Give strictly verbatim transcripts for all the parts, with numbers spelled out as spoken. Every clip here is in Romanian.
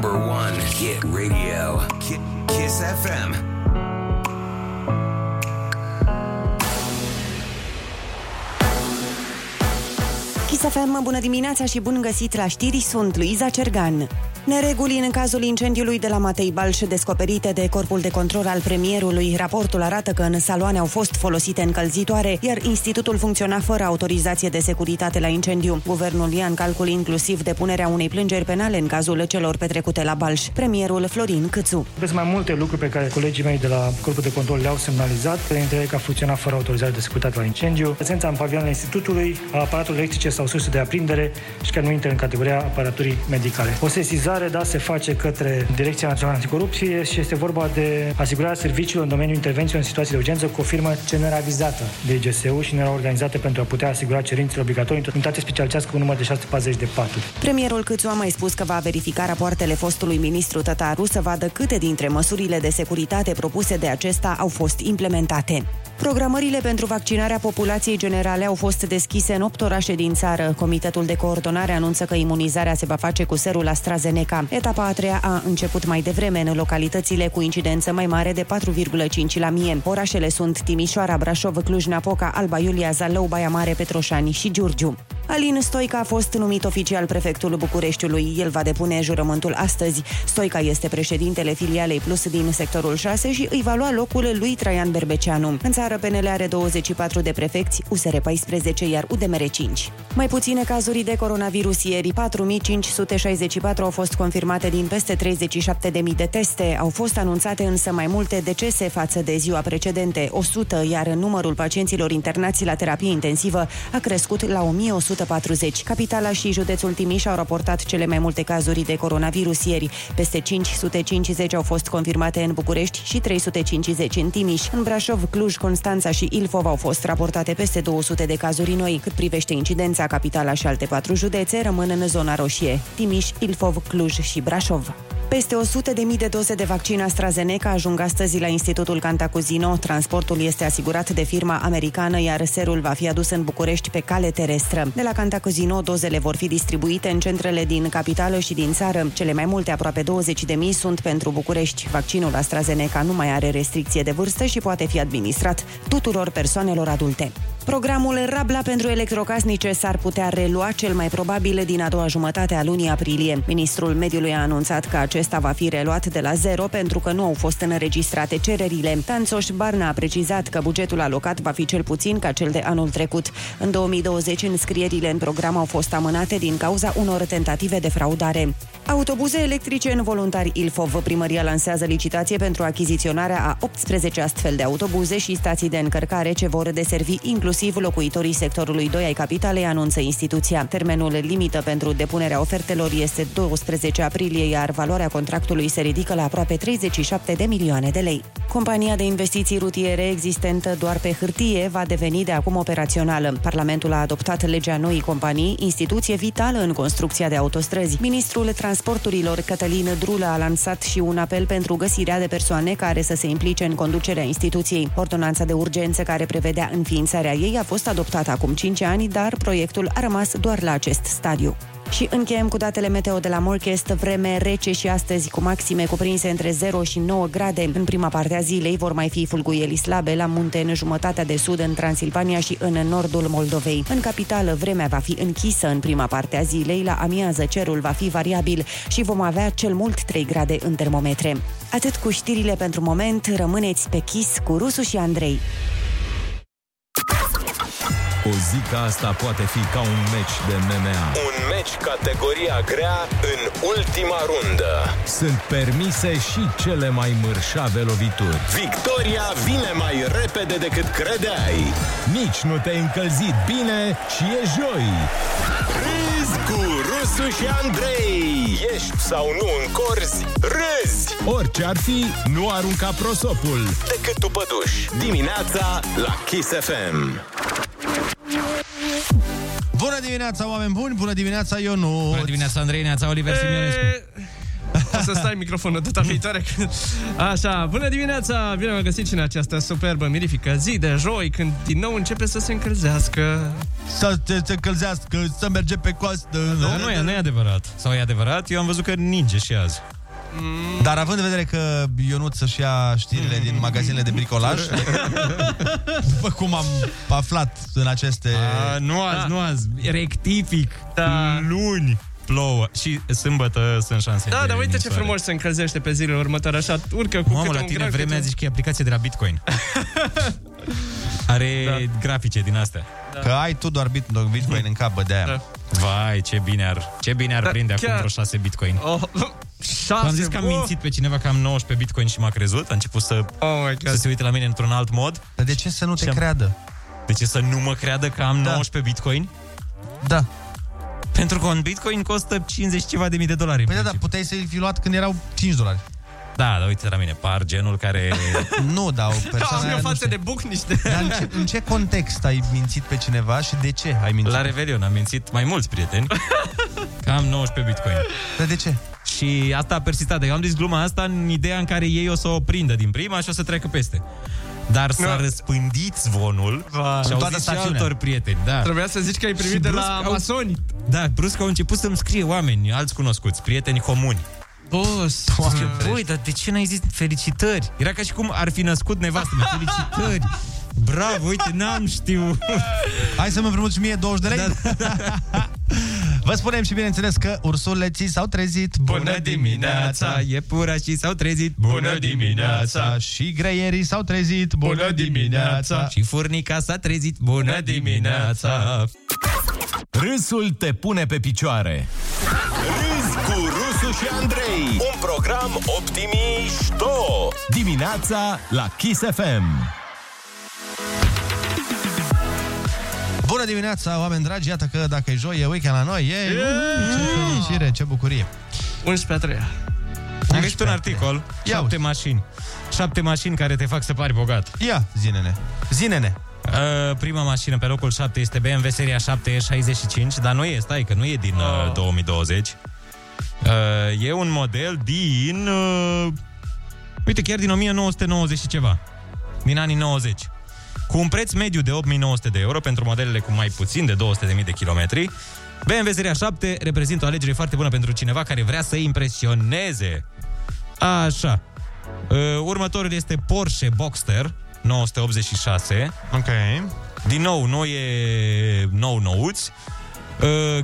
number one hit radio. Kiss F M. Kiss F M, bună dimineața și bun găsit la știri, sunt Luiza Cergan. Nereguli în cazul incendiului de la Matei Balș descoperite de Corpul de Control al Premierului. Raportul arată că în saloane au fost folosite încălzitoare, iar institutul funcționa fără autorizație de securitate la incendiu. Guvernul ia în calcul inclusiv depunerea unei plângeri penale în cazul celor petrecute la Balș. Premierul Florin Câțu. Sunt mai multe lucruri pe care colegii mei de la Corpul de Control le-au semnalizat, printre ele că a funcționat fără autorizație de securitate la incendiu, prezența în pavilionul institutului a aparatelor electrice sau surse de aprindere și că nu intră în categoria aparaturii medicale. O sesizare Da, se face către Direcția Națională Anticorupție și este vorba de asigurarea serviciilor în domeniul intervenției în situații de urgență cu o firmă ce nu era vizată de I G S U și nu era organizată pentru a putea asigura cerințele obligatorii într-o unitate specializească cu un număr de șase sute patruzeci de paturi. Premierul Câțu a mai spus că va verifica rapoartele fostului ministru Tătaru să vadă câte dintre măsurile de securitate propuse de acesta au fost implementate. Programările pentru vaccinarea populației generale au fost deschise în opt orașe din țară. Comitetul de coordonare anunță că imunizarea se va face cu serul AstraZeneca. Etapa a treia a început mai devreme în localitățile cu incidență mai mare de patru virgulă cinci la mie. Orașele sunt Timișoara, Brașov, Cluj-Napoca, Alba Iulia, Zalău, Baia Mare, Petroșani și Giurgiu. Alin Stoica a fost numit oficial prefectul Bucureștiului. El va depune jurământul astăzi. Stoica este președintele filialei Plus din sectorul șase și îi va lua locul lui Traian Berbeceanu. În țară, P N L are douăzeci și patru de prefecți, U S R paisprezece, iar U D M R cinci. Mai puține cazuri de coronavirus ieri. patru mii cinci sute șaizeci și patru au fost confirmate din peste treizeci și șapte de mii de teste. Au fost anunțate însă mai multe decese față de ziua precedente, o sută, iar numărul pacienților internați la terapie intensivă a crescut la o mie o sută. Capitala și județul Timiș au raportat cele mai multe cazuri de coronavirus ieri. Peste cinci sute cincizeci au fost confirmate în București și trei sute cincizeci în Timiș. În Brașov, Cluj, Constanța și Ilfov au fost raportate peste două sute de cazuri noi. Cât privește incidența, capitala și alte patru județe rămân în zona roșie: Timiș, Ilfov, Cluj și Brașov. Peste o sută de mii de doze de vaccin AstraZeneca ajung astăzi la Institutul Cantacuzino. Transportul este asigurat de firma americană, iar serul va fi adus în București pe cale terestră. De la Cantacuzino, dozele vor fi distribuite în centrele din capitală și din țară. Cele mai multe, aproape douăzeci de mii, sunt pentru București. Vaccinul AstraZeneca nu mai are restricție de vârstă și poate fi administrat tuturor persoanelor adulte. Programul Rabla pentru electrocasnice s-ar putea relua cel mai probabil din a doua jumătate a lunii aprilie. Ministrul Mediului a anunțat că acesta va fi reluat de la zero pentru că nu au fost înregistrate cererile. Tanczos Barna a precizat că bugetul alocat va fi cel puțin ca cel de anul trecut. În două mii douăzeci, înscrierile în program au fost amânate din cauza unor tentative de fraudare. Autobuze electrice în Voluntari Ilfov. Primăria lansează licitație pentru achiziționarea a optsprezece astfel de autobuze și stații de încărcare ce vor deservi inclusiv locuitorii sectorului doi ai capitalei, anunță instituția. Termenul limită pentru depunerea ofertelor este douăsprezece aprilie, iar valoarea contractului se ridică la aproape treizeci și șapte de milioane de lei. Compania de investiții rutiere existentă doar pe hârtie va deveni de acum operațională. Parlamentul a adoptat legea noii companii, instituție vitală în construcția de autostrăzi. Ministrul Transporturilor Cătălin Drulă a lansat și un apel pentru găsirea de persoane care să se implice în conducerea instituției. Ordonanța de urgență care prevedea înființarea ei a fost adoptată acum cinci ani, dar proiectul a rămas doar la acest stadiu. Și încheiem cu datele meteo de la Morquest. Vreme rece și astăzi, cu maxime cuprinse între zero și nouă grade. În prima parte a zilei vor mai fi fulguieli slabe la munte în jumătatea de sud, în Transilvania și în nordul Moldovei. În capitală, vremea va fi închisă în prima parte a zilei. La amiază, cerul va fi variabil și vom avea cel mult trei grade în termometre. Atât cu știrile pentru moment. Rămâneți pe Kiss cu Rusu și Andrei. O zi ca asta poate fi ca un meci de M M A. Un meci categoria grea în ultima rundă. Sunt permise și cele mai mărșave lovituri. Victoria vine mai repede decât credeai. Nici nu te-ai încălzit bine și e joi. Râzi cu Rusu și Andrei. Ești sau nu în corzi, râzi. Orice ar fi, nu arunca prosopul decât tu păduș. Dimineața la Kiss F M. Bună dimineața, oameni buni! Bună dimineața, Ionuț! Bună dimineața, Andrei, neața, Oliver Simionescu! O să stai microfonul data viitoare. Așa, bună dimineața! Bine v-am găsit și în această superbă, mirifică zi de joi, când din nou începe să se încălzească. Să se, se încălzească, să merge pe coastă. Da, nu, e, nu e adevărat. Sau e adevărat? Eu am văzut că ninge și azi. Mm. Dar având în vedere că Ionut să-și ia știrile mm. din magazinele de bricolaj, după cum am aflat în aceste... A, nu azi, da. nu azi, rectific, da. luni plouă și sâmbătă sunt șanse. Da, dar uite ce soare. Frumos se încălzește pe zilele următoare, așa urcă cu... Mamă, la tine vremea câte... zici că e aplicație de la Bitcoin. Are da. grafice din astea. Da. Că ai tu doar Bitcoin în cap, bă, de-aia. Da. Vai, ce bine ar, ce bine ar da, prinde chiar... acum vreo șase Bitcoin. Oh. Am zis că am mințit pe cineva că am nouăsprezece Bitcoin și m-a crezut. A început să, oh să se uite la mine într-un alt mod. Dar de ce să nu te am... creadă? De ce să nu mă creadă că am da. nouăsprezece Bitcoin? Da. Pentru că un Bitcoin costă cincizeci ceva de mii de dolari. Păi da, da, puteai să-i fi luat când erau cinci dolari. Da, dar uite la mine, par genul care... nu, da, o persoană... Da, am eu față de bucniște. Dar în ce, în ce context ai mințit pe cineva și de ce ai mințit? La Revelion am mințit mai mulți prieteni că am nouăsprezece Bitcoin. Dar de ce? Și asta a persistat. Eu am zis gluma asta în ideea în care ei o să o prindă din prima și o să treacă peste. Dar s-a no. răspândit zvonul va. și au zis și altor prieteni. Da. Trebuia să zici că ai primit și de la au... masoni. Da, brusc au început să-mi scrie oameni, alți cunoscuți, prieteni comuni. Boss, băi, dar de ce n-ai zis felicitări? Era ca și cum ar fi născut nevastă mea. Felicitări! Bravo, uite, n-am știut. Hai să mă împrumut și mie douăzeci de lei. Da, da, da. Vă spunem și bineînțeles că ursuleții s-au trezit. Bună dimineața! Iepurașii s-au trezit. Bună dimineața! Și greierii s-au trezit. Bună dimineața! Și furnica s-a trezit. Bună dimineața! Râsul te pune pe picioare. Râs cu Rusu și Andrei. Un program optimișto. Dimineața la Kiss F M. Bună dimineața, oameni dragi! Iată că dacă e joi, e weekend la noi. E... Yeah! Ce fericire, ce bucurie! unsprezece la trei. Am găsit un articol. Șapte mașini. Șapte mașini care te fac să pari bogat. Ia, zine-ne. Zine-ne. Uh, prima mașină pe locul șapte este B M W seria șapte șaizeci și cinci, dar nu e, stai, că nu e din uh, două mii douăzeci. Uh, e un model din... Uh, uite, chiar din o mie nouă sute nouăzeci și ceva. Din anii nouăzeci. Cu un preț mediu de opt mii nouă sute de euro pentru modelele cu mai puțin de două sute de mii de kilometri, B M W seria șapte reprezintă o alegere foarte bună pentru cineva care vrea să impresioneze. Așa. Următorul este Porsche Boxster nouă sute optzeci și șase. Ok. Din nou, nu e nou-nouți.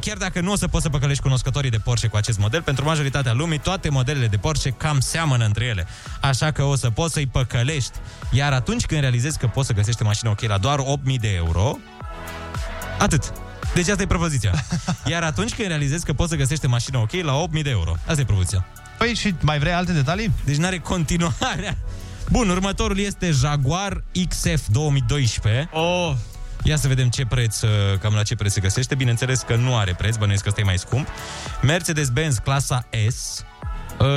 Chiar dacă nu o să poți să păcălești cunoscătorii de Porsche cu acest model, pentru majoritatea lumii, toate modelele de Porsche cam seamănă între ele. Așa că o să poți să-i păcălești. Iar atunci când realizezi că poți să găsești o mașină ok la doar opt mii de euro, atât. Deci asta e propoziția. Iar atunci când realizezi că poți să găsești o mașină ok la opt mii de euro. Asta e propoziția. Păi și mai vrei alte detalii? Deci n-are continuarea. Bun, următorul este Jaguar X F două mii doisprezece. Oh... Ia să vedem ce preț, cam la ce preț se găsește. Bineînțeles că nu are preț, bănuiesc că ăsta e mai scump. Mercedes-Benz clasa S,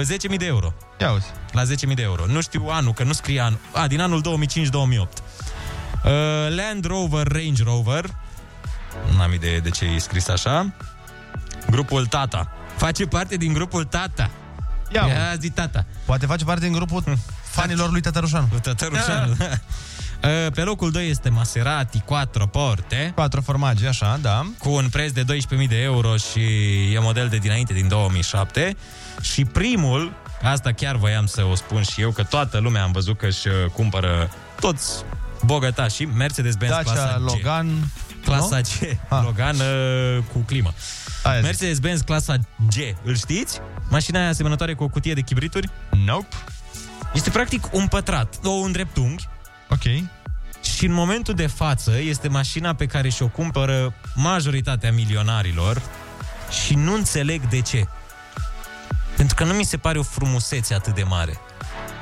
zece mii de euro. Ia uzi. La zece mii de euro. Nu știu anul, că nu scrie anul. A, din anul două mii cinci două mii opt. Land Rover, Range Rover. N-am idee de ce e scris așa. Grupul Tata. Face parte din grupul Tata. Ia uzi. Ia zi Tata. Poate face parte din grupul fanilor lui Tătărușanu. Tătărușanu, da. Pe locul doi este Maserati patru porte. patru formaggi, așa, da. Cu un preț de douăsprezece mii de euro și e model de dinainte, din două mii șapte. Și primul, asta chiar voiam să o spun și eu, că toată lumea am văzut că își cumpără toți bogătașii, Mercedes-Benz Dacia, clasa G. Logan, clasa G. Ha. Logan cu climă. Aia Mercedes-Benz clasa G. Îl știți? Mașina aia asemănătoare cu o cutie de chibrituri? Nope. Este practic un pătrat, un dreptunghi. Ok. Și în momentul de față este mașina pe care și-o cumpără majoritatea milionarilor și nu înțeleg de ce. Pentru că nu mi se pare o frumusețe atât de mare.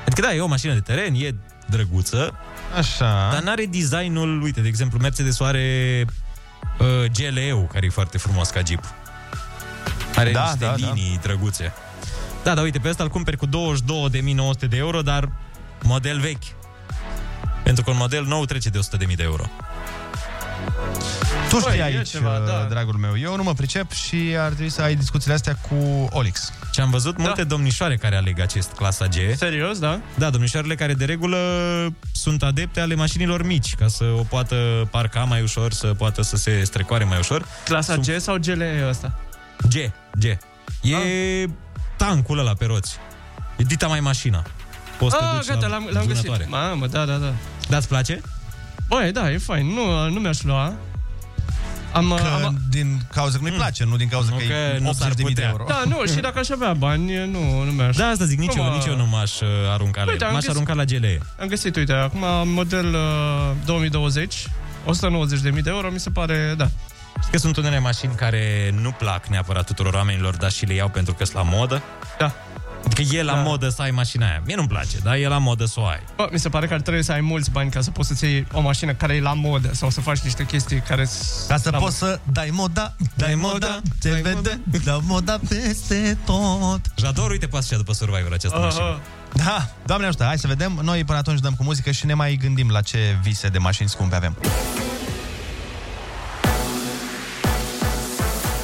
Adică da, e o mașină de teren, e drăguță. Așa. Dar n-are designul, uite, de exemplu, Mercedes are uh, G L E-ul, care e foarte frumos ca Jeep. Are da, niște da, linii da. drăguțe. Da, dar uite, pe ăsta îl cumperi cu douăzeci și două de mii nouă sute de euro, dar model vechi. Pentru că un model nou trece de o sută de mii de euro. Tu tu știi aici, ceva, da. Dragul meu. Eu nu mă pricep și ar trebui să ai discuțiile astea cu Olix. Și am văzut multe da. domnișoare care aleg acest clasa G. Serios, da? Da, domnișoarele care de regulă sunt adepte ale mașinilor mici, ca să o poată parca mai ușor, să poată să se strecoare mai ușor. Clasa sunt... G sau G L ăsta? G, G. E ah. tancul ăla pe roți. E dita mai mașina. Poți ah, te duci gata, la l-am, l-am găsit. Mamă, da, da, da. Da-ți place? Băi, da, e fain. Nu, nu mi-aș lua. Am, am... Din cauza că nu-i place, mm. nu din cauza că, că e optzeci de mii de euro. Da, nu, și dacă aș avea bani, nu, nu mi-aș... Da, asta zic, nici, eu, nici eu nu m-aș uh, arunca la... M-aș găsit, arunca la G L E. Am găsit, uite, acum model uh, două mii douăzeci, o sută nouăzeci de mii de euro, mi se pare, da. Știi că sunt unele mașini care nu plac neapărat tuturor oamenilor, dar și le iau pentru că sunt la modă? Da. Adică e la da. modă să ai mașina aia. Mie nu-mi place, dar e la modă să o ai. Bă, mi se pare că ar trebui să ai mulți bani ca să poți să-ți iei o mașină care e la modă sau să faci niște chestii care... Ca să poți să dai moda, dai moda, te vede la moda peste tot. Jador, uite, pasă după Survivor această uh-huh. mașină. Da, Doamne ajută, hai să vedem. Noi până atunci dăm cu muzică și ne mai gândim la ce vise de mașini scumpe avem.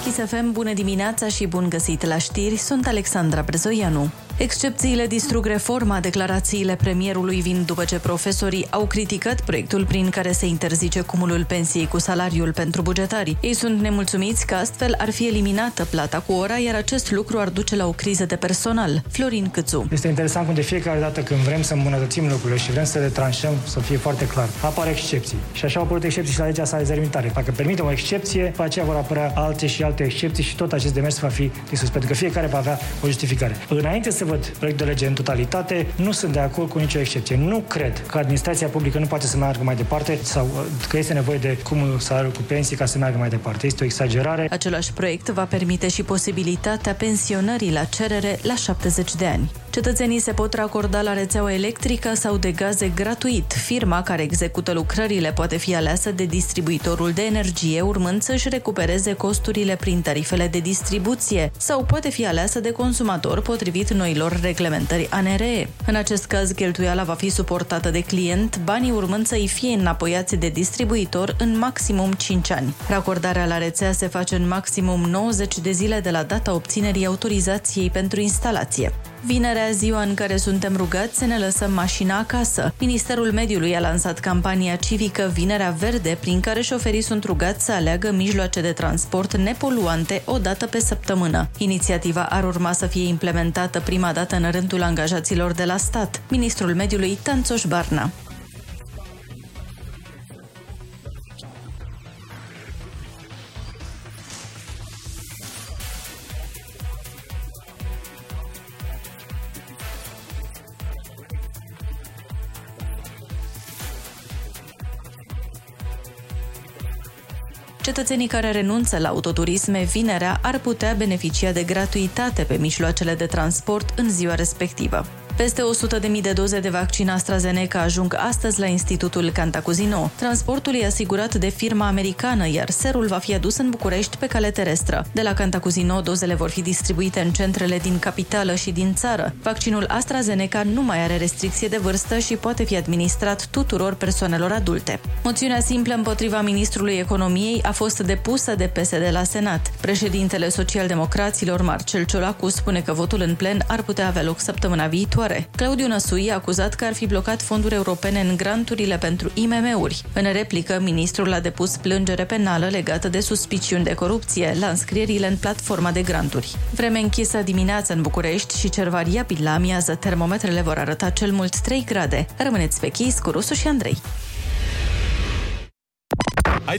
Kiss F M, bună dimineața și bun găsit la știri, sunt Alexandra Prezoianu. Excepțiile distrug reforma, declarațiile premierului vin după ce profesorii au criticat proiectul prin care se interzice cumulul pensiei cu salariul pentru bugetari. Ei sunt nemulțumiți că astfel ar fi eliminată plata cu ora, iar acest lucru ar duce la o criză de personal. Florin Câțu. Este interesant cum de fiecare dată când vrem să îmbunătățim lucrurile și vrem să le tranșăm, să fie foarte clar, apar excepții. Și așa au apărut excepții și la legea salarizării militare. Dacă permitem o excepție, pe aceea vor apărea alte și alte excepții și tot acest demers va fi dispus, pentru că fiecare va avea o justificare. Înainte să văd proiectul de lege în totalitate, nu sunt de acord cu nicio excepție. Nu cred că administrația publică nu poate să meargă mai departe sau că este nevoie de cumul salariului cu pensii ca să meargă mai departe. Este o exagerare. Același proiect va permite și posibilitatea pensionării la cerere la șaptezeci de ani. Cetățenii se pot racorda la rețeaua electrică sau de gaze gratuit. Firma care execută lucrările poate fi aleasă de distribuitorul de energie, urmând să-și recupereze costurile prin tarifele de distribuție, sau poate fi aleasă de consumator potrivit noilor reglementări A N R E. În acest caz, cheltuiala va fi suportată de client, banii urmând să-i fie înapoiați de distribuitor în maximum cinci ani. Racordarea la rețea se face în maximum nouăzeci de zile de la data obținerii autorizației pentru instalație. Vinerea, ziua în care suntem rugați să ne lăsăm mașina acasă. Ministerul Mediului a lansat campania civică Vinerea Verde, prin care șoferii sunt rugați să aleagă mijloace de transport nepoluante o dată pe săptămână. Inițiativa ar urma să fie implementată prima dată în rândul angajaților de la stat. Ministrul Mediului, Tanczos Barna. Cetățenii care renunță la autoturisme vinerea ar putea beneficia de gratuitate pe mijloacele de transport în ziua respectivă. Peste o sută de mii de doze de vaccin AstraZeneca ajung astăzi la Institutul Cantacuzino. Transportul e asigurat de firma americană, iar serul va fi adus în București pe cale terestră. De la Cantacuzino, dozele vor fi distribuite în centrele din capitală și din țară. Vaccinul AstraZeneca nu mai are restricție de vârstă și poate fi administrat tuturor persoanelor adulte. Moțiunea simplă împotriva ministrului economiei a fost depusă de P S D la Senat. Președintele social-democraților, Marcel Ciolacu, spune că votul în plen ar putea avea loc săptămâna viitoare. Claudiu Năsui a acuzat că ar fi blocat fonduri europene în granturile pentru I M M-uri. În replică, ministrul a depus plângere penală legată de suspiciuni de corupție la înscrierile în platforma de granturi. Vreme închisă dimineața în București și cer variabil la amiază, termometrele vor arăta cel mult trei grade. Rămâneți pe Kiss cu Rusu și Andrei. Ai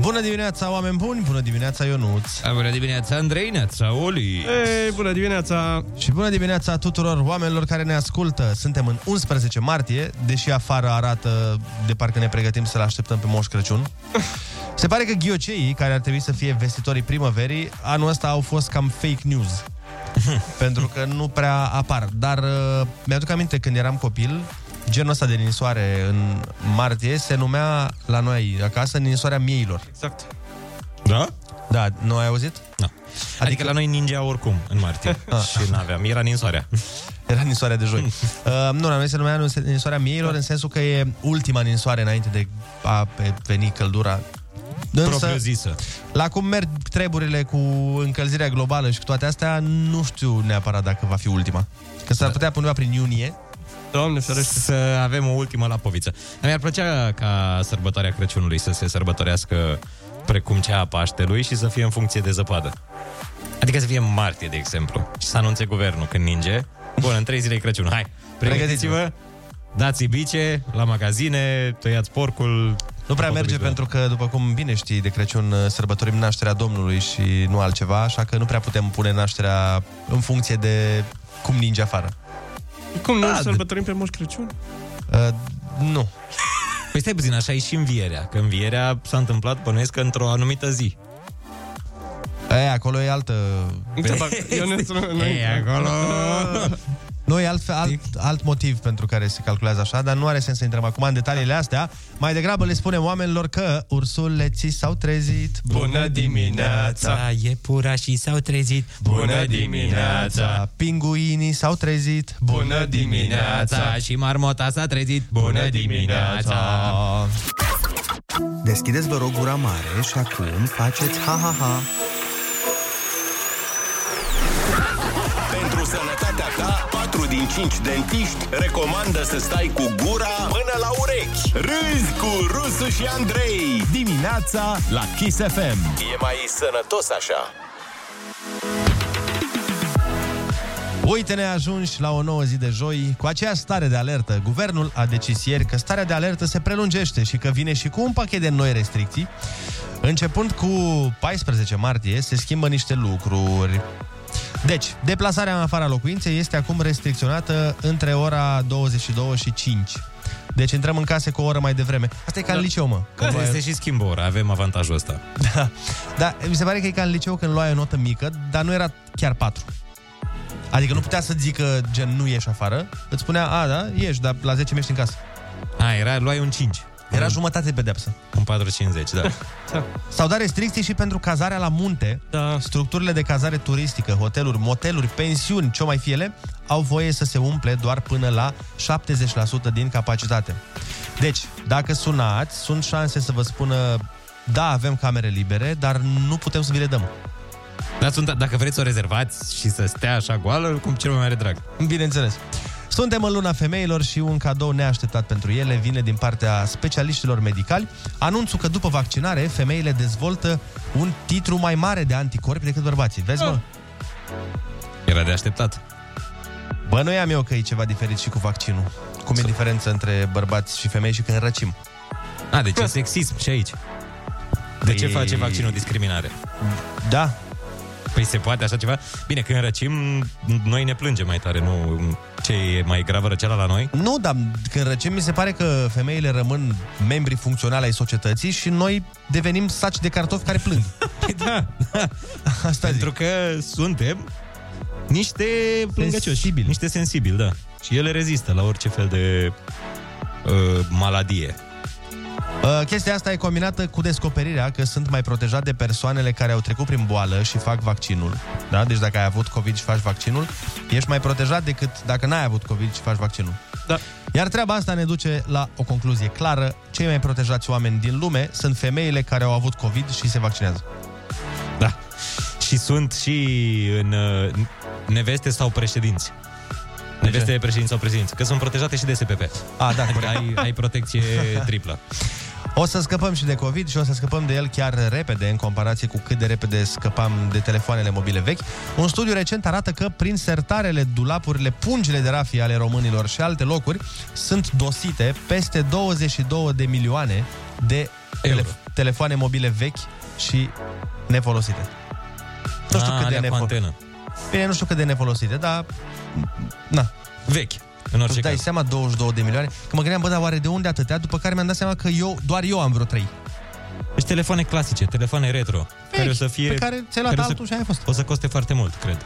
Bună dimineața, oameni buni! Bună dimineața, Ionuț! Bună dimineața, Andrei, neața, Oli! Ei, bună dimineața! Și bună dimineața tuturor oamenilor care ne ascultă! Suntem în unsprezece martie, deși afară arată de parcă ne pregătim să-l așteptăm pe Moș Crăciun. Se pare că ghioceii, care ar trebui să fie vestitorii primăverii, anul ăsta au fost cam fake news. pentru că nu prea apar. Dar uh, mi-aduc aminte când eram copil, genul ăsta de ninsoare în martie se numea la noi acasă ninsoarea mieilor. Exact. Da? Da, nu ai auzit? Da. Adică, adică la noi ningea oricum în martie și n-aveam, era ninsoarea. Era ninsoarea de joi. uh, Nu, la noi se numea ninsoarea mieilor, în sensul că e ultima ninsoare înainte de a veni căldura propriu-zisă. La cum merg treburile cu încălzirea globală și cu toate astea, nu știu neapărat dacă va fi ultima. Că s-ar putea pune prin iunie. Doamne ferește, să avem o ultimă lapoviță. Mi-ar plăcea ca sărbătoarea Crăciunului să se sărbătorească precum cea a Paștelui și să fie în funcție de zăpadă. Adică să fie în martie, de exemplu, și să anunțe guvernul când ninge: bun, în trei zile Crăciun, hai, pregătiți-vă, dați bice la magazine, tăiați porcul. Nu prea merge pentru că, după cum bine știi, de Crăciun sărbătorim nașterea Domnului și nu altceva, așa că nu prea putem pune nașterea în funcție de cum ninge afară. Cum nu da, sărbătorim de... pe Moș Crăciun? Uh, nu. Păi stai puțin, așa e și învierea. Că învierea s-a întâmplat, bănuiesc, într-o anumită zi. E, acolo e altă... Eu nu e, acolo... Nu, e alt, alt, alt motiv pentru care se calculează așa, dar nu are sens să intrăm acum în detaliile astea. Mai degrabă le spunem oamenilor că ursuleții s-au trezit. Bună dimineața! Iepurașii s-au trezit. Bună dimineața! Pinguinii s-au trezit. Bună dimineața! Și marmota s-a trezit. Bună dimineața! Deschideți, vă rog, gura mare și acum faceți ha-ha-ha. Pentru sănătatea ta, patru din cinci dentiști recomandă să stai cu gura până la urechi. Râzi cu Rusu și Andrei, dimineața la Kiss F M. E mai sănătos așa. Uite, ne ajungi la o nouă zi de joi cu aceea stare de alertă. Guvernul a decis ieri că starea de alertă se prelungește și că vine și cu un pachet de noi restricții. Începând cu paisprezece martie se schimbă niște lucruri. Deci, deplasarea în afara locuinței este acum restricționată între ora douăzeci și două și cinci. Deci intrăm în case cu o oră mai devreme. Asta e ca da. în liceu, mă. Că este mai... și schimbă ora, avem avantajul ăsta. Da. Da, mi se pare că e ca în liceu când luai o notă mică, dar nu era chiar patru. Adică nu putea să zică, gen, nu ieși afară. Îți spunea, a, da, ieși, dar la zece ești în casă. A, era, luai un cinci. Era un... jumătate de pedeapsă. Un patru cincizeci, da. Da. S-au dat restricții și pentru cazarea la munte. Da. Structurile de cazare turistică, hoteluri, moteluri, pensiuni, ce mai fie ele, au voie să se umple doar până la șaptezeci la sută din capacitate. Deci, dacă sunați, sunt șanse să vă spună: da, avem camere libere, dar nu putem să vi le dăm. Dar sunt, dacă vreți să o rezervați și să stea așa goală, cum cel mai are drag. Bineînțeles. Suntem în luna femeilor și un cadou neașteptat pentru ele vine din partea specialiștilor medicali. Anunțul că după vaccinare femeile dezvoltă un titru mai mare de anticorpi decât bărbații. Vezi, mă? Era de așteptat. Bă, nu am eu că e ceva diferit și cu vaccinul. Cum S-a. e diferența între bărbați și femei și când răcim. A, deci e sexism și aici. De e... ce face vaccinul discriminare? Da. Păi se poate așa ceva? Bine, când răcim, noi ne plângem mai tare, nu? Ce e mai gravă, răceala la noi? Nu, dar când răcim, mi se pare că femeile rămân membri funcționali ai societății și noi devenim saci de cartofi care plâng. Da, da. Asta pentru zic. Că suntem niște plângăcioși, sensibili. Niște sensibili, da. Și ele rezistă la orice fel de uh, maladie. Uh, chestia asta e combinată cu descoperirea că sunt mai protejat de persoanele care au trecut prin boală și fac vaccinul. Da? Deci dacă ai avut COVID și faci vaccinul, ești mai protejat decât dacă n-ai avut COVID și faci vaccinul. Da. Iar treaba asta ne duce la o concluzie clară. Cei mai protejați oameni din lume sunt femeile care au avut COVID și se vaccinează. Da. Și sunt și în uh, neveste sau președinți. Neveste, președinți sau președinți. Că sunt protejate și de S P P. A, da, adică ai, ai protecție triplă. O să scăpăm și de COVID și o să scăpăm de el chiar repede, în comparație cu cât de repede scăpam de telefoanele mobile vechi. Un studiu recent arată că prin sertarele, dulapurile, pungile de rafie ale românilor și alte locuri sunt dosite peste douăzeci și două de milioane de tele- telefoane mobile vechi și nefolosite. Nu știu cât de nefolosite. Bine, nu știu cât de nefolosite, dar... Na. Vechi. În orice Îți dai caz. seama, douăzeci și două de milioane. Că mă gândeam, bă, dar oare de unde atâtea? După care mi-am dat seama că eu, doar eu am vreo trei. Deci telefoane clasice, telefoane retro, vechi, care o să fie, pe care ți-ai luat altul să, și aia a fost. O să coste foarte mult, cred.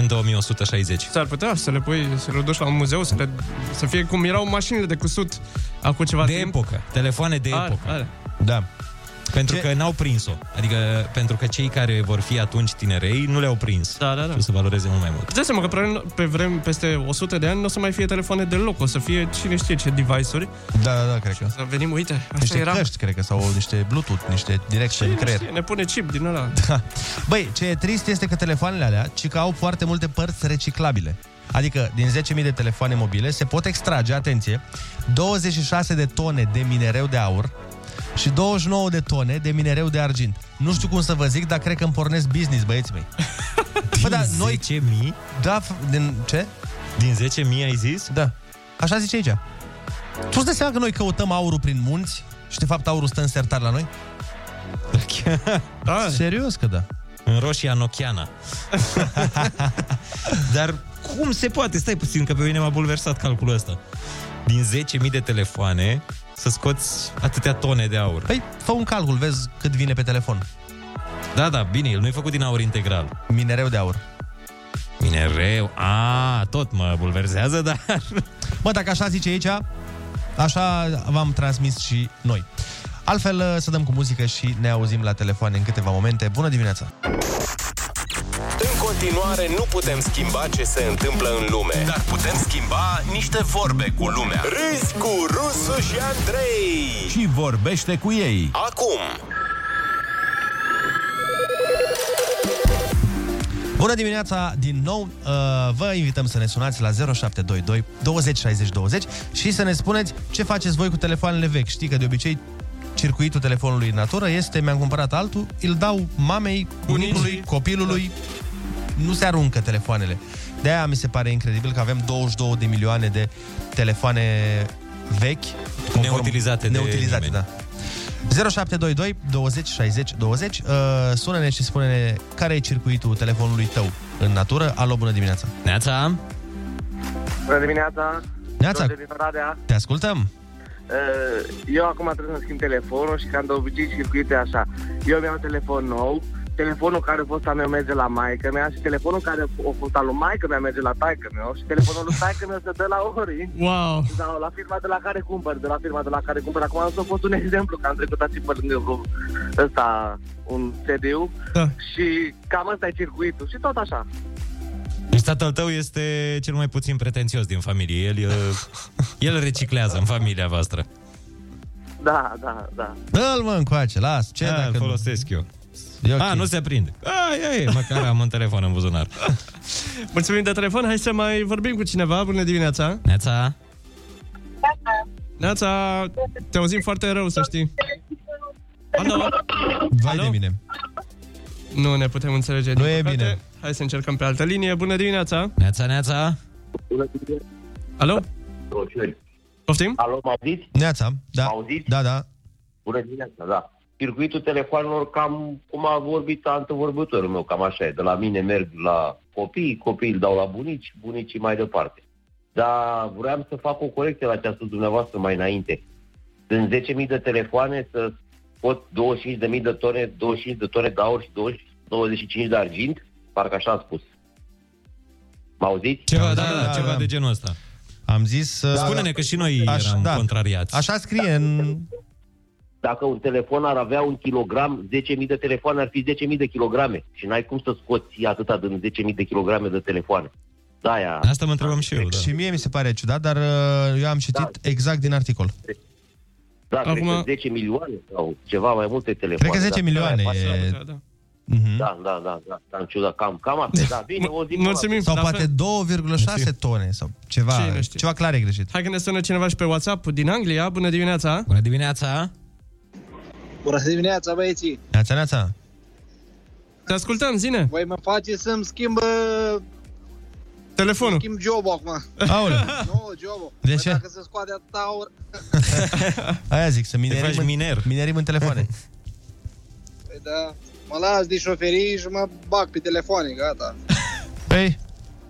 în două mii o sută șaizeci. S-ar putea să le pui, să le duci la un muzeu, să, le, să fie cum erau mașinile de cusut acum ceva de timp. Epocă, telefoane de are, epocă. Are. Da. Pentru Ce? că n-au prins-o. Adică pentru că cei care vor fi atunci tinerei nu le-au prins. Da, da, da. Și o să valoreze mult mai mult. Dă seama că pe vrem, peste o sută de ani nu o să mai fie telefoane deloc. O să fie cine știe ce device-uri. Da, da, da, cred că. Să venim, uite, așa niște era. Niște căști, cred că, sau niște Bluetooth, niște direcție în creier. Ne pune chip din ăla. Da. Băi, ce e trist este că telefoanele alea, ci că au foarte multe părți reciclabile. Adică, din zece mii de telefoane mobile se pot extrage, atenție, douăzeci și șase de tone de minereu de aur și douăzeci și nouă de tone de minereu de argint. Nu știu cum să vă zic, dar cred că îmi pornesc business, băieții mei. Din da, noi... zece mii? Da, din ce? Din zece mii ai zis? Da. Așa zice aici. Tu îți dai seama că noi căutăm aurul prin munți și de fapt aurul stă în sertar la noi? Da. Serios că da. În Roșia Nochiana. Dar cum se poate? Stai puțin, că pe mine m-a bulversat calculul ăsta. Din zece mii de telefoane să scoți atâtea tone de aur. Păi, fă un calcul, vezi cât vine pe telefon. Da, da, bine, el nu-i făcut din aur integral. Minereu de aur. Minereu, a, tot mă bulversează, dar... Bă, dacă așa zice aici, așa v-am transmis și noi. Altfel, să dăm cu muzică și ne auzim la telefoane în câteva momente. Bună dimineața! În continuare, nu putem schimba ce se întâmplă în lume, dar putem schimba niște vorbe cu lumea. Râzi cu Rusu și Andrei și vorbește cu ei. Acum! Bună dimineața din nou! Vă invităm să ne sunați la zero șapte doi doi douăzeci șaizeci douăzeci și să ne spuneți ce faceți voi cu telefoanele vechi. Știi că de obicei circuitul telefonului în natură este: mi-am cumpărat altul, îl dau mamei, bunicului, copilului. Nu se aruncă telefoanele. De-aia mi se pare incredibil că avem douăzeci și două de milioane de telefoane vechi neutilizate, neutilizate de da. zero șapte doi doi douăzeci șaizeci douăzeci. uh, Sună-ne și spune-ne care e circuitul telefonului tău în natură. Alo, bună dimineața. Neața. Bună dimineața. Neața. Te ascultăm. Eu acum trebuie să schimb telefonul și cam de obicei circuite așa. Eu mi-am telefon nou, telefonul care a fost a mea merge la maică mea și telefonul care a fost al lui maică mea merge la taică meu și telefonul lui taică meu se dă la ori. Wow. Sau la firma de la care cumpăr, de la firma de la care cumpăr. Acum am fost un exemplu, că am trecut ați pe lângă ăsta, un C D-ul, da. Și cam ăsta e circuitul și tot așa. Deci tatăl tău este cel mai puțin pretențios din familie. El, el reciclează în familia voastră. Da, da, da. Dă-l mă încoace, las. Ce da, dacă îl folosesc eu? E okay. A, nu se prinde. Ai, ai, măcar am un telefon în buzunar. Mulțumim de telefon, hai să mai vorbim cu cineva. Bună dimineața. Neața. Neața. Te auzim foarte rău, să știi. Alo. Vai de mine. Nu ne putem înțelege. Nu e bine. Hai să încercăm pe altă linie. Bună dimineața! Neața, neața! Bună dimineața! Alo? Poftim? Alo, m-auziți? Neața, da. M-auziți? Da, da. Bună dimineața, da. Circuitul telefonelor cam cum a vorbit antevorbitorul meu, cam așa e. De la mine merg la copii, copiii îl dau la bunici, bunicii mai departe. Dar vreau să fac o corecție la ce a spus dumneavoastră mai înainte. Sunt zece mii de telefoane, să pot douăzeci și cinci de mii de tone, douăzeci și cinci de tone de aur și douăzeci și cinci de argint. Parcă așa a spus. M-auziți? Ceva, da, da, da, ceva da, de genul ăsta. Am zis... Da, spune-ne da, că și noi aș, eram da, contrariați. Așa scrie în... Dacă un telefon ar avea un kilogram, zece mii de telefoane ar fi zece mii de kilograme. Și n-ai cum să scoți atâta din zece mii de kilograme de telefoane. Da, asta mă întrebam și eu. Da. Și mie mi se pare ciudat, dar eu am citit da, exact din articol. Da, acum... cred că zece milioane sau ceva mai multe telefoane. Cred că zece milioane e... Da, da. Mm-hmm. Da, da, da, da, da, ciudat, cam, cam asta, da, bine, o zi. Mulțumim. Sau poate două virgulă șase tone, sau ceva, ceva clar e greșit. Hai că ne sună cineva și pe WhatsApp din Anglia. Bună dimineața! Bună dimineața! Bună dimineața, băieții! Neața, neața! Te ascultăm, zine! Voi mă face să-mi schimb... Uh... Telefonul. Schimb job-ul acum. Aole. Nu, job-ul. De ce? Păi dacă se scoate atâta aur... Aia zic, să minerim, în, miner. minerim în telefoane. Păi da... Mă las de șoferii și mă bag pe telefoane, gata. Păi,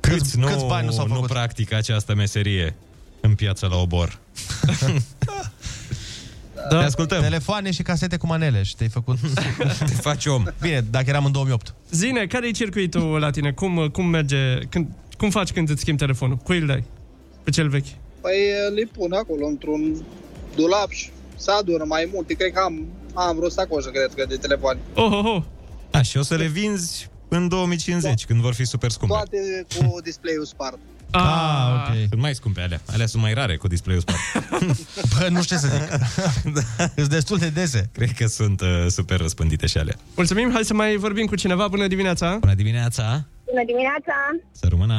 câți, nu, câți bani nu s-au făcut? Nu practic această meserie în piața la Obor. Da. Te ascultăm. Telefoane și casete cu manele și te-ai făcut... Te faci om. Bine, dacă eram în două mii opt. Zine, care-i circuitul la tine? Cum, cum merge? Când, cum faci când îți schimbi telefonul? Cui îl dai? Pe cel vechi? Păi le pun acolo, într-un dulap și se adună mai multe. Cred că am, am vreo sacoșă, cred că, de telefoane. Oh, oh, oh. A, și o să le vinzi în două mii cincizeci, da, când vor fi super scumpe. Toate cu display-ul spart. Ah, ah, ok. Sunt mai scumpe alea. Alea sunt mai rare cu display-ul spart. Bă, nu știu ce să zic. Sunt destul de dese. Cred că sunt uh, super răspândite și alea. Mulțumim, hai să mai vorbim cu cineva. Bună dimineața. Bună dimineața. Bună dimineața. Să rămână.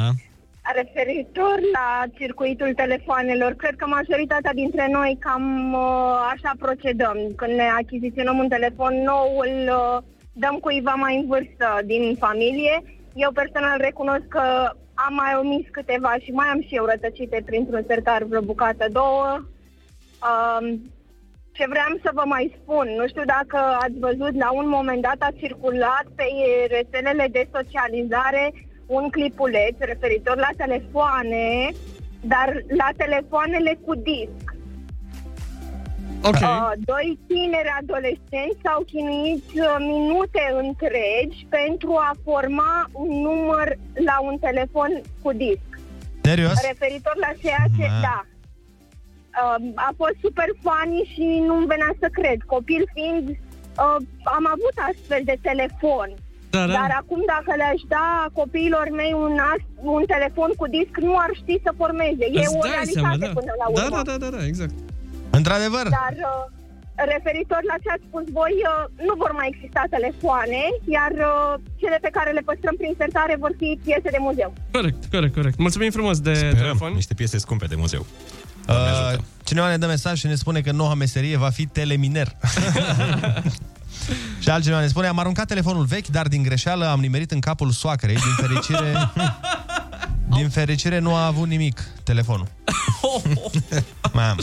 Referitor la circuitul telefoanelor, cred că majoritatea dintre noi cam uh, așa procedăm. Când ne achiziționăm un telefon nou, îl uh, dăm cuiva mai în vârstă din familie. Eu personal recunosc că am mai omis câteva și mai am și eu rătăcite printr-un sertar vreo bucată, două. Um, ce vreau să vă mai spun, nu știu dacă ați văzut, la un moment dat a circulat pe rețelele de socializare un clipuleț referitor la telefoane, dar la telefoanele cu disc. Okay. Uh, doi tineri adolescenți s-au chinuit minute întregi pentru a forma un număr la un telefon cu disc. Serios? Referitor la ceea ce... Ma. Da. Uh, a fost super funny și nu-mi venea să cred. Copil fiind, uh, am avut astfel de telefon. Da, da. Dar acum dacă le-aș da copiilor mei un, as- un telefon cu disc, nu ar ști să formeze. E o realitate, da, până la urmă. Da, da, da, da, da, exact. Într-adevăr. Dar uh, referitor la ce ați spus voi, uh, nu vor mai exista telefoane, iar uh, cele pe care le păstrăm prin sertare vor fi piese de muzeu. Corect, corect, corect. Mulțumim frumos de Sperăm telefon. Niște piese scumpe de muzeu. Uh, cineva ne dă mesaj și ne spune că noua meserie va fi teleminer. Și altcineva ne spune: am aruncat telefonul vechi, dar din greșeală am nimerit în capul soacrei. Din fericire, din fericire nu a avut nimic telefonul. Mam.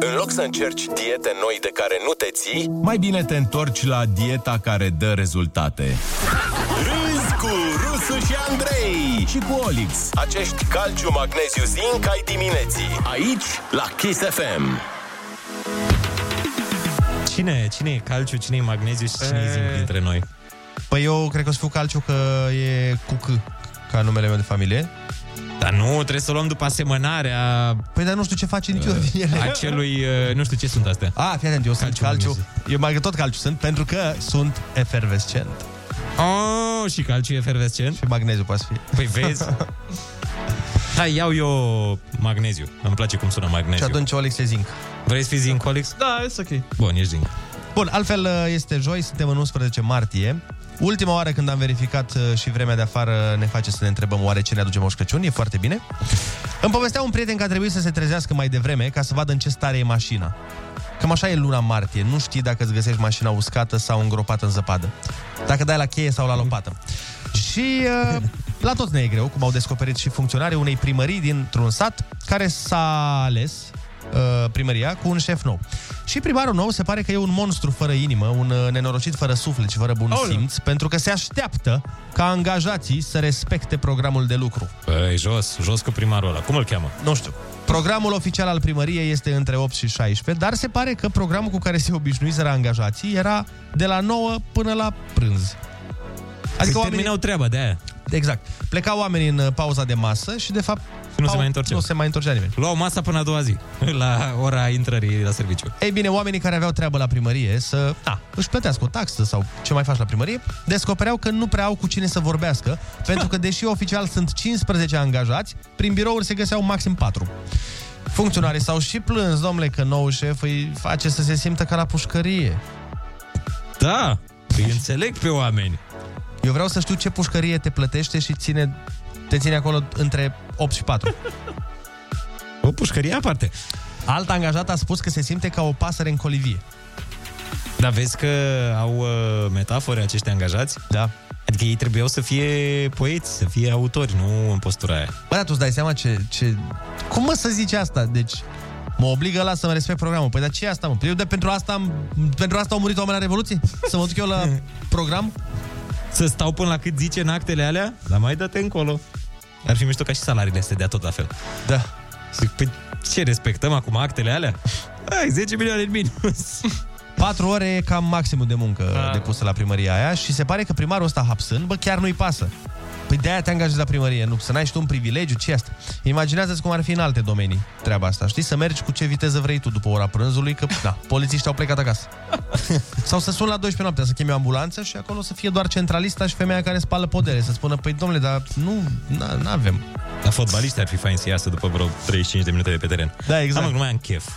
În loc să încerci diete noi de care nu te ții, mai bine te întorci la dieta care dă rezultate. Râzi cu Rusu și Andrei și cu Olix. Acești calciu, magneziu, zinc ai dimineții. Aici, la Kiss F M. Cine, cine e calciu, cine e magneziu și cine e zinc dintre noi? Păi eu cred că o să fiu calciu, că e cu C, ca numele meu de familie. Dar nu, trebuie să o luăm după asemănarea... Păi dar nu știu ce face nici eu uh, din ele. Acelui... Uh, nu știu ce sunt astea. Ah, fii atent, eu sunt calciu. calciu eu mai tot calciu sunt, pentru că sunt efervescent. Oh, și calciu efervescent? Și magneziu poate fi. Păi vezi? Hai, iau eu magneziu. Îmi place cum sună magneziu. Și atunci Olix e zinc. Vrei să fii zinc, Olix? Da, e ok. Bun, ești zinc. Bun, altfel este joi, suntem în unsprezece martie. Ultima oară când am verificat și vremea de afară ne face să ne întrebăm oare ce ne aduce Moș Crăciun, e foarte bine. Îmi povestea un prieten că a trebuit să se trezească mai devreme ca să vadă în ce stare e mașina. Cam așa e luna martie, nu știi dacă îți găsești mașina uscată sau îngropată în zăpadă, dacă dai la cheie sau la lopată. Și uh, la toți ne e greu, cum au descoperit și funcționarii unei primării dintr-un sat care s-a ales... primăria, cu un șef nou. Și primarul nou se pare că e un monstru fără inimă, un nenorocit fără suflet și fără bun Aoleu. simț, pentru că se așteaptă ca angajații să respecte programul de lucru. Păi, jos, jos cu primarul ăla. Cum îl cheamă? Nu știu. Programul oficial al primăriei este între opt și șaisprezece, dar se pare că programul cu care se obișnuiseră angajații era de la nouă până la prânz. Adică oamenii... terminau treaba de aia. Exact. Plecau oamenii în pauza de masă și, de fapt, nu, Pau, se mai întorcea. nu se mai întorcea nimeni. Luau masa până a doua zi, la ora intrării la serviciu. Ei bine, oamenii care aveau treabă la primărie să da, își plătească o taxă sau ce mai faci la primărie, descopereau că nu prea au cu cine să vorbească, pentru că, deși oficial sunt cincisprezece angajați, prin birouri se găseau maxim patru. Funcționarii s-au și plâns, domnule, că nou șef îi face să se simtă ca la pușcărie. Da, îi înțeleg pe oameni. Eu vreau să știu ce pușcărie te plătește și ține, te ține acolo între opt și patru. O pușcărie aparte. Alt angajat a spus că se simte ca o pasăre în colivie. Dar vezi că au uh, metafore acești angajați? Da. Adică ei trebuiau să fie poeți, să fie autori, nu în postura aia. Bă, dar tu îți dai seama ce... ce... Cum mă să zici asta? Deci... mă obligă la să-mi respect programul. Păi, dar ce e asta, mă? Eu de pentru asta am... pentru asta au murit oameni la Revoluție? Să mă duc eu la program? Să stau până la cât zice în actele alea? Dar mai dă-te încolo. Ar fi mișto ca și salariile să dea tot la fel. Da. Zic, păi, ce respectăm acum actele alea? Hai, zece milioane în minus. patru ore cam maximul de muncă ah. depusă la primăria aia și se pare că primarul ăsta Hapsân, bă, chiar nu-i pasă. Păi de-aia te angajezi la primărie, nu? Să n-ai și tu un privilegiu, ce asta? Imaginează-ți cum ar fi în alte domenii treaba asta, știi? Să mergi cu ce viteză vrei tu după ora prânzului, că, da, polițiștii au plecat acasă. Sau să suni la douăsprezece noaptea, să chemi o ambulanță și acolo să fie doar centralista și femeia care spală podere, să spună, păi, domnule, dar nu, n-avem. La fotbaliști ar fi fain să iasă după vreo treizeci și cinci de minute de pe teren. Da, exact. Am, nu mai am chef.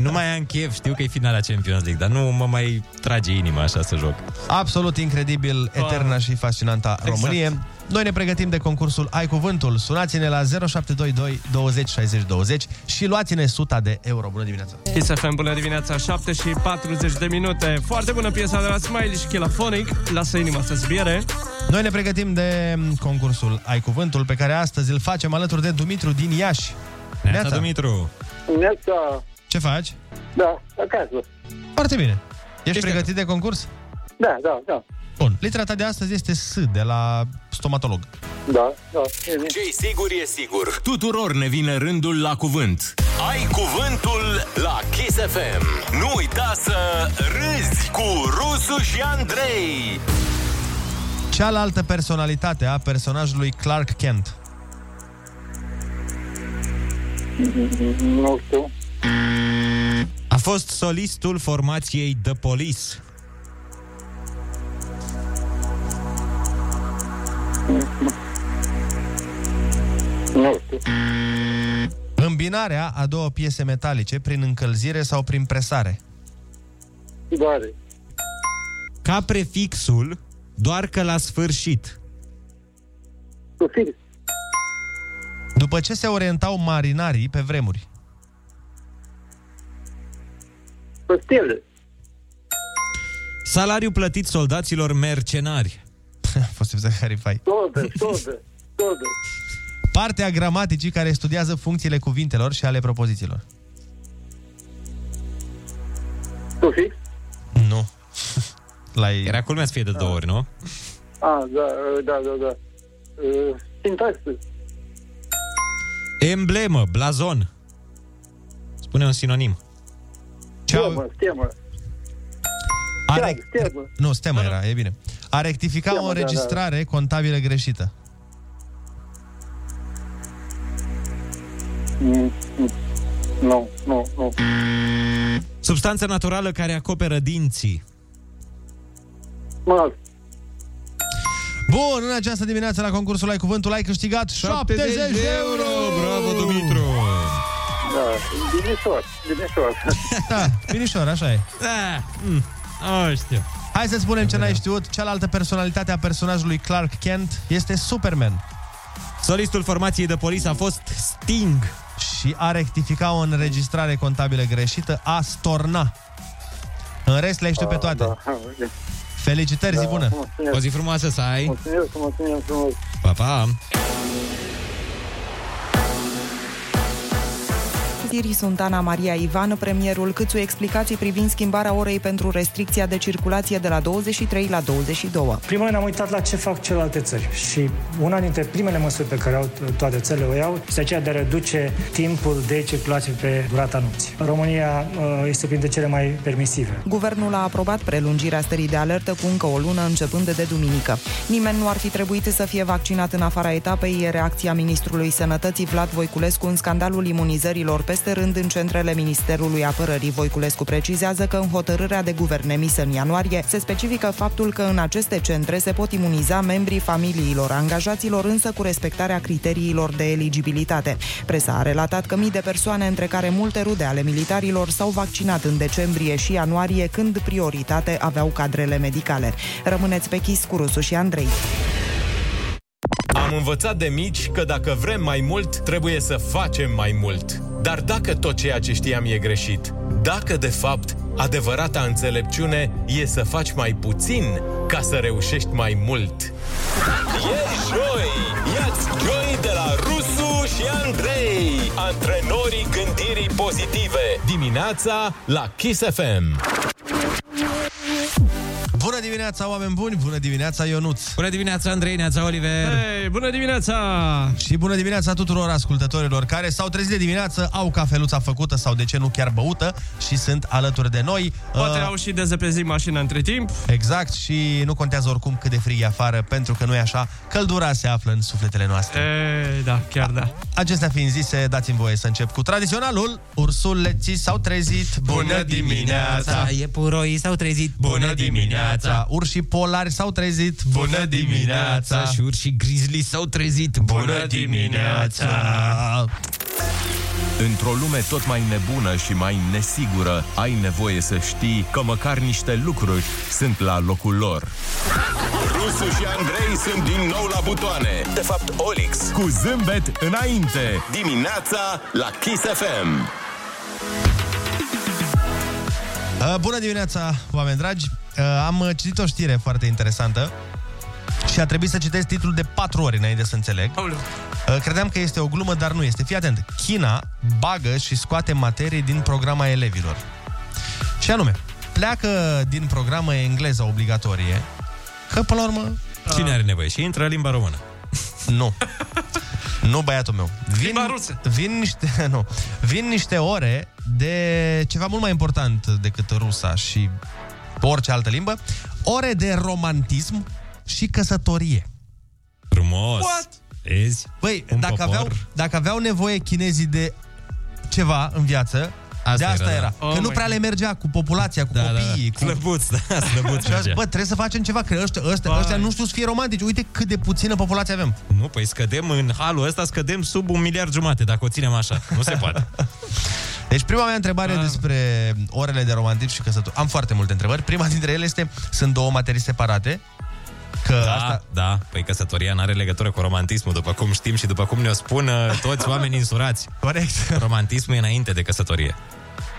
Nu mai am chef, știu că e finala Champions League, dar nu mă mai trage inima așa să joc. Absolut incredibil, eterna oh. și fascinanta exact. România. Noi ne pregătim de concursul Ai Cuvântul. Sunați-ne la zero șapte doi doi douăzeci șaizeci douăzeci și luați-ne suta de euro. Bună dimineața! Kiss F M, bună dimineața! șapte și patruzeci de minute. Foarte bună piesa de la Smiley și Chilafonic. Lasă inima să zbiere. Noi ne pregătim de concursul Ai Cuvântul, pe care astăzi îl facem alături de Dumitru din Iași. Neața, Dumitru! Neața! Ce faci? Da, acasă. Foarte bine. Ești pregătit de concurs? Da, da, da. Bun. Litera ta de astăzi este S, de la stomatolog. Da, da. Ce-i sigur e sigur. Tuturor ne vine rândul la cuvânt. Ai cuvântul la Kiss F M. Nu uita să râzi cu Rusu și Andrei. Cealaltă personalitate a personajului Clark Kent. Nu știu. A fost solistul formației The Police. Nu știu. Îmbinarea a două piese metalice prin încălzire sau prin presare. Doare. Ca prefixul, doar că la sfârșit. Sufir. După ce se orientau marinarii pe vremuri. Păstele. Salariul plătit soldaților mercenari. Posibil să harifai. Todă, todă, todă. Partea gramaticii care studiază funcțiile cuvintelor și ale propozițiilor. Sufix? Nu. L-ai... Era culmea să fie de două ori, nu? Ah, da, da, da, da. Uh, Sintaxă. Emblemă, blazon. Spune un sinonim. Stemă, stemă. Are... Stemă. Nu, stemă era, e bine. A rectifica stemă, o înregistrare da, da. contabilă greșită. Nu, no, nu, no, nu. No. Substanță naturală care acoperă dinții. Mal. Bun, în această dimineață la concursul Ai Cuvântul ai câștigat șaptezeci de euro. Bravo, Dumitru! Da, Binișor, Binișor. Da, Binișor, așa e. Da, mm. o știu. Hai să spunem ce n-ai știut. Cealaltă personalitate a personajului Clark Kent este Superman. Solistul formației de poliție a fost Sting. Și a rectifica o înregistrare contabilă greșită, a storna. În rest le știu pe toate. Da, da. Felicitări, da, zi bună! Mulțumesc. O zi frumoasă să ai! Mulțumesc, mulțumesc frumos! Pa, pa! Sunt Ana Maria Ivan, premierul Câțu explicații privind schimbarea orei pentru restricția de circulație de la douăzeci și trei la douăzeci și doi. Primul ne-am uitat la ce fac celelalte țări și una dintre primele măsuri pe care au toate țările o iau este aceea de a reduce timpul de circulație pe durata nopții. România este printre cele mai permisive. Guvernul a aprobat prelungirea stării de alertă cu încă o lună începând de duminică. Nimeni nu ar fi trebuit să fie vaccinat în afara etapei, e reacția ministrului Sănătății Vlad Voiculescu în scandalul imunizărilor pe rând în centrele Ministerului Apărării. Voiculescu precizează că în hotărârea de guvern emisă în ianuarie se specifică faptul că în aceste centre se pot imuniza membrii familiilor angajaților, însă cu respectarea criteriilor de eligibilitate. Presa a relatat că mii de persoane, între care multe rude ale militarilor, s-au vaccinat în decembrie și ianuarie, când prioritate aveau cadrele medicale. Rămâneți pe Kiss cu Rusu și Andrei. Am învățat de mici că dacă vrem mai mult, trebuie să facem mai mult. Dar dacă tot ceea ce știam e greșit, dacă de fapt adevărata înțelepciune e să faci mai puțin ca să reușești mai mult. E joi! Ia-ți joi de la Rusu și Andrei, antrenorii gândirii pozitive. Dimineața la Kiss F M. Bună dimineața, oameni buni! Bună dimineața, Ionuț! Bună dimineața, Andrei! Neața, Oliver! Hey, bună dimineața! Și bună dimineața tuturor ascultătorilor care s-au trezit de dimineață, au cafeluța făcută sau, de ce nu, chiar băută și sunt alături de noi. Poate uh... au și dezăpezit mașina între timp. Exact, și nu contează oricum cât de frig e afară, pentru că nu-i așa, căldura se află în sufletele noastre. E, da, chiar da. Acestea fiind zise, dați-mi voie să încep cu tradiționalul. Ursuleții s-au trezit. Bună dimineața! Iepuroii s-au trezit. Bună dimineața! Urșii polari s-au trezit. Bună dimineața! Și urșii grizzly s-au trezit. Bună dimineața! Într-o lume tot mai nebună și mai nesigură, ai nevoie să știi că măcar niște lucruri sunt la locul lor. Rusu și Andrei sunt din nou la butoane. De fapt, Olix. Cu zâmbet înainte. Dimineața la Kiss F M. Bună dimineața, oameni dragi. Am citit o știre foarte interesantă și a trebuit să citesc titlul de patru ori înainte să înțeleg. Credeam că este o glumă, dar nu este. Fii atent. China bagă și scoate materii din programa elevilor. Și anume, pleacă din programă engleza obligatorie, că până la urmă... Cine are nevoie? Și intră limba română. Nu. Nu, băiatul meu. Vin, vin, niște, nu. vin niște ore de ceva mult mai important decât rusa și orice altă limbă. Ore de romantism și căsătorie. Frumos! What? Ezi? Băi, dacă aveau, dacă aveau nevoie chinezii de ceva în viață, asta de asta era. era. Oh, că nu prea le mergea cu populația, cu da, copiii. Da, da. Cu... Slăbuț, da, slăbuț. Bă, trebuie să facem ceva, că ăștia, ăștia, ăștia nu știu să fie romantici. Uite cât de puțină populație avem. Nu, păi scădem în halul ăsta, scădem sub un miliard jumate, dacă o ținem așa. Nu se poate. Deci prima mea întrebare ah. despre orele de romantici și căsătorie. Am foarte multe întrebări. Prima dintre ele este, sunt două materii separate? Că da, asta... da, păi căsătoria n-are legătură cu romantismul, după cum știm și după cum ne-o spun toți oamenii însurați. Corect. Romantismul e înainte de căsătorie.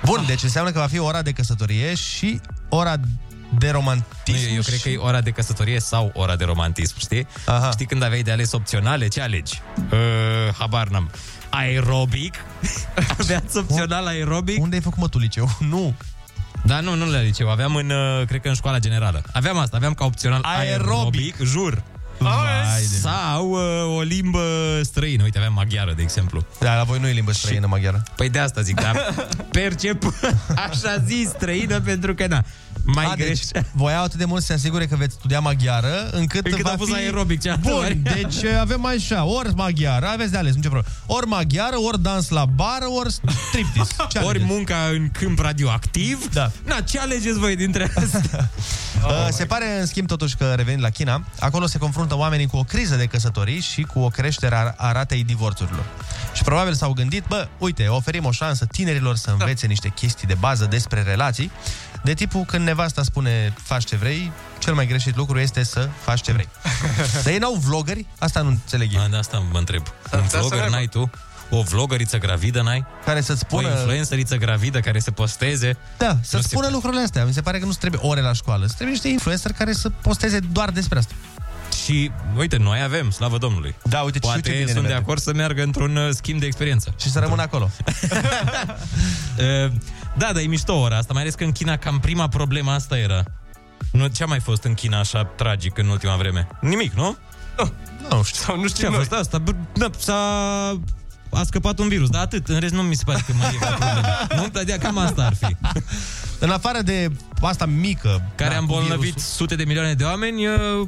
Bun, ah. deci înseamnă că va fi ora de căsătorie și ora de romantism. Eu, eu cred că e ora de căsătorie sau ora de romantism, știi? Aha. Știi când aveai de ales opționale, ce alegi? Uh, habar n-am. Aerobic? Aveați opțional aerobic? Unde ai făcut, mă, tu liceu? Nu. Da, nu, nu la liceu, aveam în, cred că în școala generală. Aveam asta, aveam ca opțional aerobic, aerobic jur. Vai sau uh, o limbă străină. Uite, aveam maghiară, de exemplu. Da, la voi nu e limbă străină, și... maghiară. Păi de asta zic, dar percep așa zis străină, pentru că na, mai A, greș. Deci, voiau atât de mult să se asigure că veți studia maghiară, încât, încât va fi aerobic. Cea bun, ori. Deci avem așa, ori maghiară, aveți de ales, nu ce problemă. Ori maghiară, ori dans la bară, ori striptease. Ori munca în câmp radioactiv. Da. Na, ce alegeți voi dintre astea? Oh, se pare, în schimb, totuși, că revenind la China, acolo se confruntă oamenii cu o criză de căsătorii și cu o creștere a ratei divorțurilor. Și probabil s-au gândit, bă, uite, oferim o șansă tinerilor să învețe niște chestii de bază despre relații, de tipul când nevasta spune, faci ce vrei, cel mai greșit lucru este să faci ce vrei. Dar ei n-au vloggeri? Asta nu înțeleg eu. A, de asta mă întreb. Un vlogger n-ai tu? O vlogăriță gravidă n-ai? Care să-ți spună... O influenceriță gravidă care să posteze... Da, să-ți spună se... lucrurile astea. Mi se pare că nu-ți trebuie ore la școală. Îți trebuie niște influenceri care să posteze doar despre asta. Și, uite, noi avem, slavă Domnului. Da, uite, poate și uite, sunt de merge. Acord să meargă într-un uh, schimb de experiență. Și să rămână acolo. uh, da, dar e mișto ora asta, mai ales că în China cam prima problemă asta era. Nu, ce-a mai fost în China așa tragic în ultima vreme? Nimic, nu? Oh, nu știu. Sau nu știu ce-a fost asta. Da, s-a... A scăpat un virus, dar atât. În rest nu mi se pare că mai e problemă. Nu, dar cam asta ar fi. În afară de asta mică, care da, am bolnăvit sute de milioane de oameni,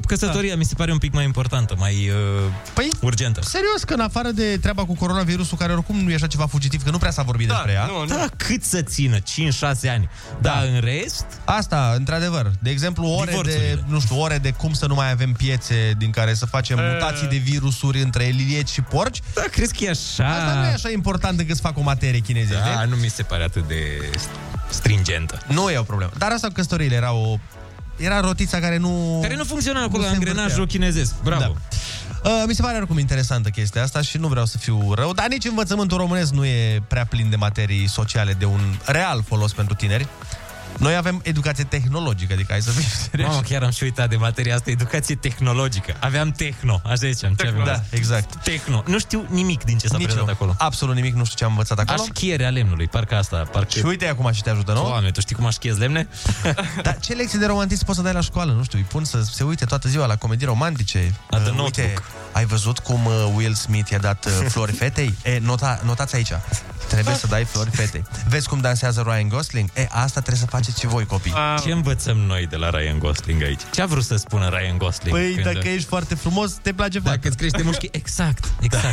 căsătoria da. mi se pare un pic mai importantă, mai uh, păi, urgentă. Serios, că în afară de treaba cu coronavirusul, care oricum nu e așa ceva fugitiv, că nu prea s-a vorbit da, despre ea. Nu, nu. Da, cât să țină? cinci șase ani. Da. Dar în rest... Asta, într-adevăr. De exemplu, ore de, nu știu, ore de cum să nu mai avem piețe din care să facem e... mutații de virusuri între lilieci și porci. Da, crezi că e așa. Asta nu e așa important încât să fac o materie chineză. Da, nu mi se pare atât de stringentă. Nu e o problemă. Dar asta cu căsătoriile era o... Era rotița care nu... Care nu funcționa acolo, angrenajul chinezesc. Bravo. Da. Uh, mi se pare oricum interesantă chestia asta și nu vreau să fiu rău, dar nici învățământul românesc nu e prea plin de materii sociale de un real folos pentru tineri. Noi avem educație tehnologică, adică hai să fim... Mamă, chiar am și uitat de materia asta, educație tehnologică. Aveam tehno, așa ziceam. Tehno, ce da, azi? Exact. Tehno. Nu știu nimic din ce s-a prezentat acolo. Absolut nimic, nu știu ce am învățat acolo. Așchierea lemnului, parcă asta. Parcă... Și uite acum și te ajută, nu? Oameni, tu știi cum așchiezi lemne? Dar ce lecții de romantism poți să dai la școală? Nu știu, îi pun să se uite toată ziua la comedii romantice. Uh, uite, ai văzut cum Will Smith i-a dat flori fetei? E, nota, notați aici. Trebuie să dai flori fetei. Vezi cum dansează Ryan Gosling? E, asta trebuie să faci și voi, copii. Wow. Ce învățăm noi de la Ryan Gosling aici? Ce a vrut să spună Ryan Gosling? Păi, când... dacă ești foarte frumos, te place foarte. Dacă îți crește mușchii, exact, exact. Da.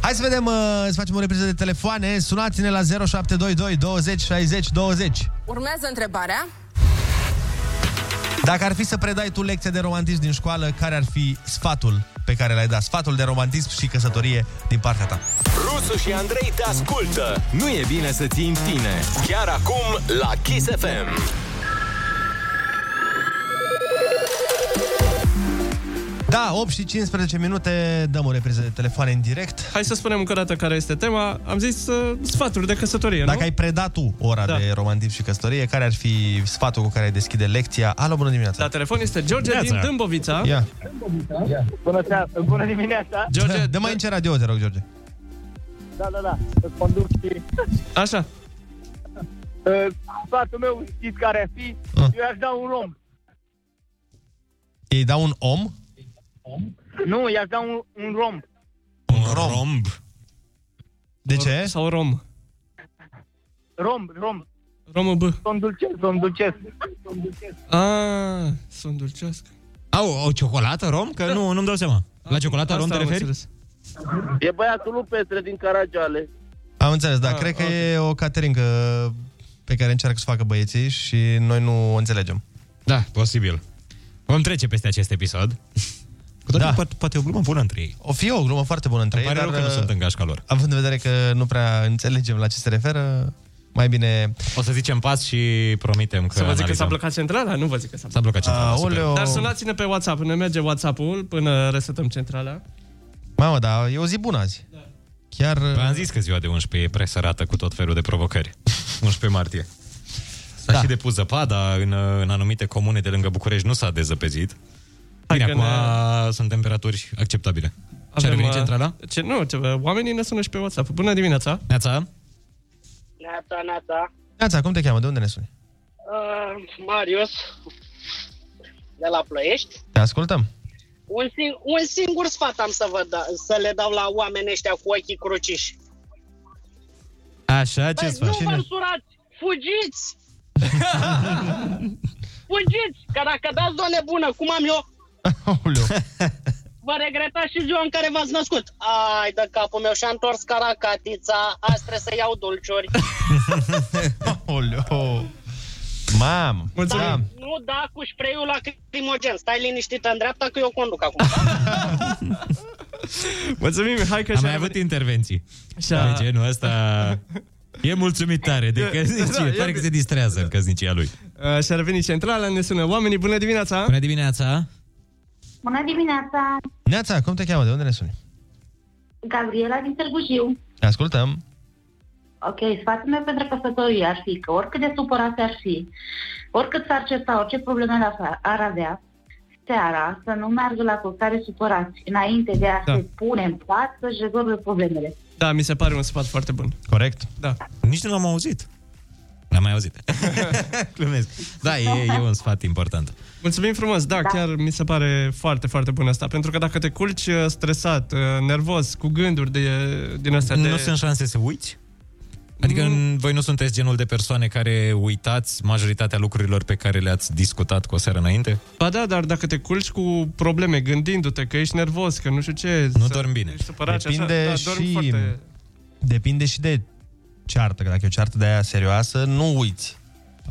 Hai să vedem, uh, să facem o repriză de telefoane. Sunați-ne la zero șapte doi doi douăzeci șaizeci douăzeci. Urmează întrebarea. Dacă ar fi să predai tu lecția de romantism din școală, care ar fi sfatul pe care l-ai dat? Sfatul de romantism și căsătorie din partea ta. Rusu și Andrei te ascultă. Nu e bine să ții în tine. Chiar acum la Kiss F M. Da, opt și cincisprezece minute, dăm o repriză de telefoane în direct. Hai să spunem încă o dată care este tema. Am zis uh, sfaturi de căsătorie, Dacă nu? Dacă ai predat tu ora da. de romantism și căsătorie, care ar fi sfatul cu care ai deschide lecția? Alo, bună dimineața! La telefon este George Dimineața. din Dâmbovița. Ia. Ia. Bună seara, bună dimineața! George, dă, dă mai în ce radio, te rog, George. Da, da, da, îți conduc și... Așa. Uh, sfatul meu, știți care ar fi? Uh. Eu i-aș da un om. Ei da un om? Nu, i-aș da un, un romb. Un romb? romb. De ce? Sau rom? Romb, romb. Romă bă. Să îndulcesc, să îndulcesc. Aaa, să îndulcesc. Au, o ciocolată rom? Că nu, nu-mi dau seama. La ciocolata rom te referi? E băiatul lui Petre din Caragiale. Am înțeles, dar cred că e o cateringă pe care încearcă să facă băieții și noi nu o înțelegem. Da, posibil. Vom trece peste acest episod. Cu toate da. po- poate o glumă bună între ei. O fi o glumă foarte bună între Îmi pare ei, dar rău că nu sunt în gașca lor. Având în vedere că nu prea înțelegem la ce se referă, mai bine... O să zicem pas și promitem că... Să vă zic analizăm. Că s-a blocat centrala? Nu vă zic că s-a blocat centrala. Aoleo... Dar sunați-ne pe WhatsApp, ne merge WhatsApp-ul până resetăm centrala. Mamă, dar e o zi bună azi. Da. Chiar... V-am zis că ziua de unsprezece e presărată cu tot felul de provocări. unsprezece martie. S-a da. și depus zăpada, în, în anumite comune de lângă București nu s-a dezăpezit. Bine, acum ne... sunt temperaturi acceptabile. Ce-a revenit centrala? Ce, nu, ce, oamenii ne sună și pe WhatsApp. Bună dimineața! Neața! Neața, neața! Neața, cum te cheamă? De unde ne suni? Uh, Marius, de la Ploiești. Te ascultăm. Un, sing- un singur sfat am să, vă da, să le dau la oamenii ăștia cu ochii cruciși. Așa, ce sfat? Nu vă însurați! Fugiți! Fugiți! Că dacă dați o nebună, cum am eu... Vă regretați și ziua în care v-ați născut. Ai de capul meu și-a întors caracatița. Azi trebuie să iau dulciuri. Mam, da, nu da cu spray-ul lacrimogen. Stai liniștită în dreapta că eu conduc acum. Mulțumim, hai că am mai avut intervenții de genul ăsta. E mulțumit tare de căsnicie, da, pare că se distrează da. în căsnicia lui. uh, Și-a revenit centrala, ne sună oamenii. Bună dimineața! Bună dimineața! Bună dimineața! Neața, cum te cheamă? De unde ne suni? Gabriela din Târgu Jiu. Ascultăm. Ok, sfatul meu pentru căsătorie ar fi că oricât de supărat ar fi, oricât s-ar certa, orice probleme ar avea, seara să nu meargă la căutare supărați înainte de a da. se pune în pat să-și rezolve problemele. Da, mi se pare un sfat foarte bun. Corect. Da. Nici nu l-am auzit. L-am mai auzit. Glumesc. Da, e, e un sfat important. Mulțumim frumos, da, da, chiar mi se pare foarte, foarte bun asta. Pentru că dacă te culci stresat, nervos, cu gânduri de, din astea... Nu de... sunt șanse să uiți? Adică mm. voi nu sunteți genul de persoane care uitați majoritatea lucrurilor pe care le-ați discutat cu o seară înainte? Ba da, dar dacă te culci cu probleme gândindu-te că ești nervos, că nu știu ce... Nu dormi bine. Ești supărat, depinde, așa, da, și... dormi foarte... depinde și de ceartă, că dacă e o ceartă de aia serioasă, nu uiți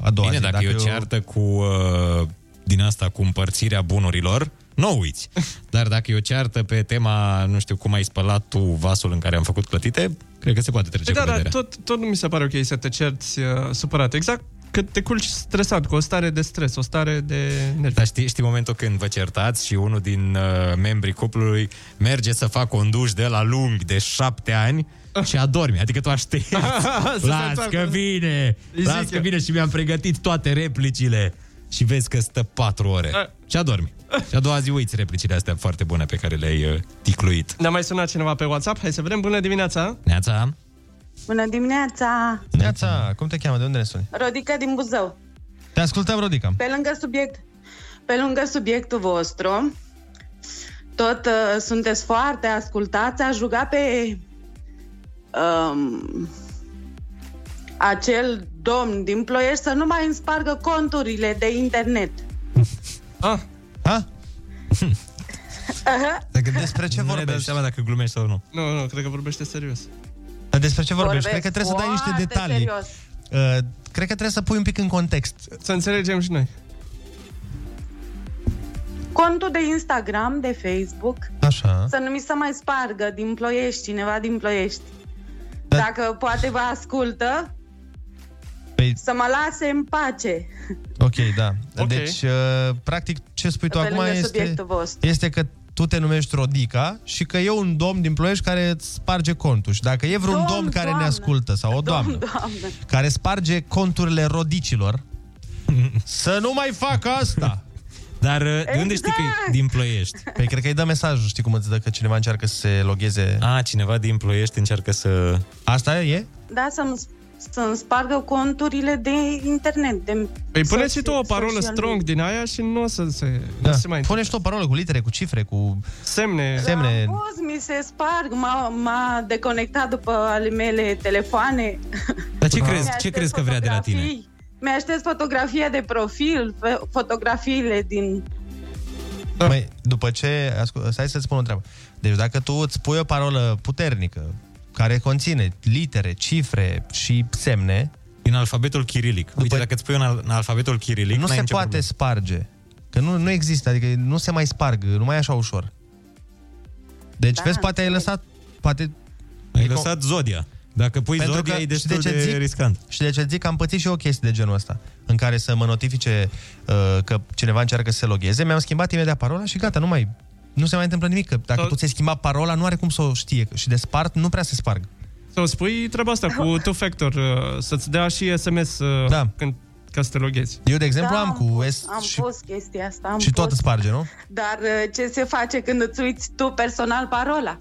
a doua bine, zi. Bine, dacă, dacă e o ceartă cu... Uh... din asta cu împărțirea bunurilor, nu uiți. Dar dacă e o ceartă pe tema, nu știu cum ai spălat tu vasul în care am făcut clătite, cred că se poate trece păi cu da, vederea. Da, tot, tot nu mi se pare ok să te cerți uh, supărat. Exact că te culci stresat, cu o stare de stres, o stare de nervi. Dar știi, știi momentul când vă certați și unul din uh, membrii cuplului merge să facă un duș de la lung de șapte ani și adormi, adică tu aștepți. Las că vine, las că vine și mi-am pregătit toate replicile. Și vezi că stă patru ore a. și adormi. Și a doua zi uiți replicile astea foarte bune pe care le-ai uh, ticluit. Ne-a mai sunat cineva pe WhatsApp? Hai să vedem. Bună dimineața! Neața! Bună dimineața! Neața! Cum te cheamă? De unde ne suni? Rodica din Buzău. Te ascultăm, Rodica. Pe lângă subiect, pe lângă subiectul vostru, tot uh, sunteți foarte ascultați. Aș ruga pe um, acel domn din Ploiești să nu mai îmi spargă conturile de internet. Ah, ha? Dacă despre ce vorbești? Nu ne dăm seama dacă glumești sau nu. Nu, nu, cred că vorbește serios. Dar despre ce vorbești? Vorbesc, cred că trebuie să dai niște detalii. Uh, cred că trebuie să pui un pic în context. Să înțelegem și noi. Contul de Instagram, de Facebook. Așa. Să nu mi se mai spargă din Ploiești, cineva din Ploiești. Da. Dacă poate vă ascultă. Păi... Să mă lase în pace. Ok, da. Okay. Deci, uh, practic, ce spui tu acum este, este că tu te numești Rodica și că e un domn din Ploiești care îți sparge contul. Și dacă e vreun domn, domn care doamnă. ne ascultă sau o doamnă, doamnă care sparge conturile rodicilor, să nu mai facă asta. Dar exact. De unde știi că e din Ploiești? Păi cred că îi dă mesajul, știi cum îți dă, că cineva încearcă să se logheze. A, cineva din Ploiești încearcă să... Asta e? Da, să-mi să-mi spargă conturile de internet. De păi pune și tu o parolă strong din aia și nu o să se, da. nu se mai... Pune și tu o parolă cu litere, cu cifre, cu... Semne. semne. Pus, mi se sparg, m-a, m-a deconectat după ale mele telefoane. Dar ce crezi, ce crezi că vrea de la tine? Mi-aștez fotografia de profil, fotografiile din... Da. Mai, după ce... Ascult, stai să-ți spun o treabă. Deci dacă tu îți pui o parolă puternică, care conține litere, cifre și semne... Din alfabetul chirilic. După... Uite, dacă îți pui în alfabetul chirilic... Nu se poate problem. sparge. Că nu, nu există, adică nu se mai sparg, nu mai e așa ușor. Deci, da, vezi, poate ai lăsat... Poate... Ai lăsat zodia. Dacă pui Pentru zodia, că, e destul de, de zic, riscant. Și de ce zic că am pățit și eu o chestie de genul ăsta, în care să mă notifice uh, că cineva încearcă să se logheze, mi-am schimbat imediat parola și gata, nu mai... Nu se mai întâmplă nimic, că dacă tu ți-ai schimbat parola, nu are cum să o știe. Și de spart, nu prea se sparg. Sau spui treaba asta cu two-factor, să-ți dea și S M S da. când, ca să te loghezi. Eu, de exemplu, da, am cu... S am și, pus chestia asta. Am și pus. Tot îți sparge, nu? Dar ce se face când îți uiți tu personal parola?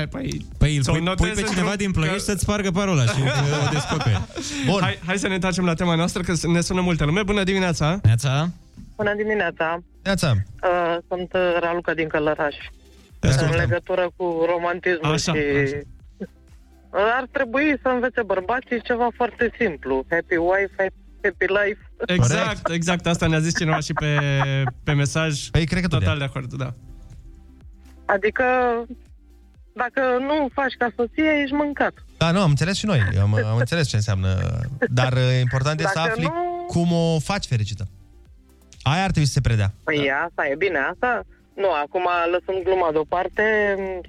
E, păi, păi îl pui, pui pe cineva că... din Ploiești să-ți spargă parola și o descoperi. Bun. Hai, hai să ne întoarcem la tema noastră, că ne sună multă lume. Bună dimineața! Neața! Bună dimineața! Neața! Uh, sunt Raluca din Călăraș. În legătură cu romantismul așa, și... Așa. Ar trebui să învețe bărbații ceva foarte simplu. Happy wife, happy life. Exact, exact. Asta ne-a zis cineva și pe, pe mesaj. Păi, cred că total de, de acord, da. Adică, dacă nu faci ca soție, ești mâncat. Da, nu, am înțeles și noi. Am, am înțeles ce înseamnă. Dar important e să afli nu... cum o faci fericită. Aia ar trebui să se predea. Păi da. Asta e bine, asta... Nu, acum, lăsând gluma deoparte,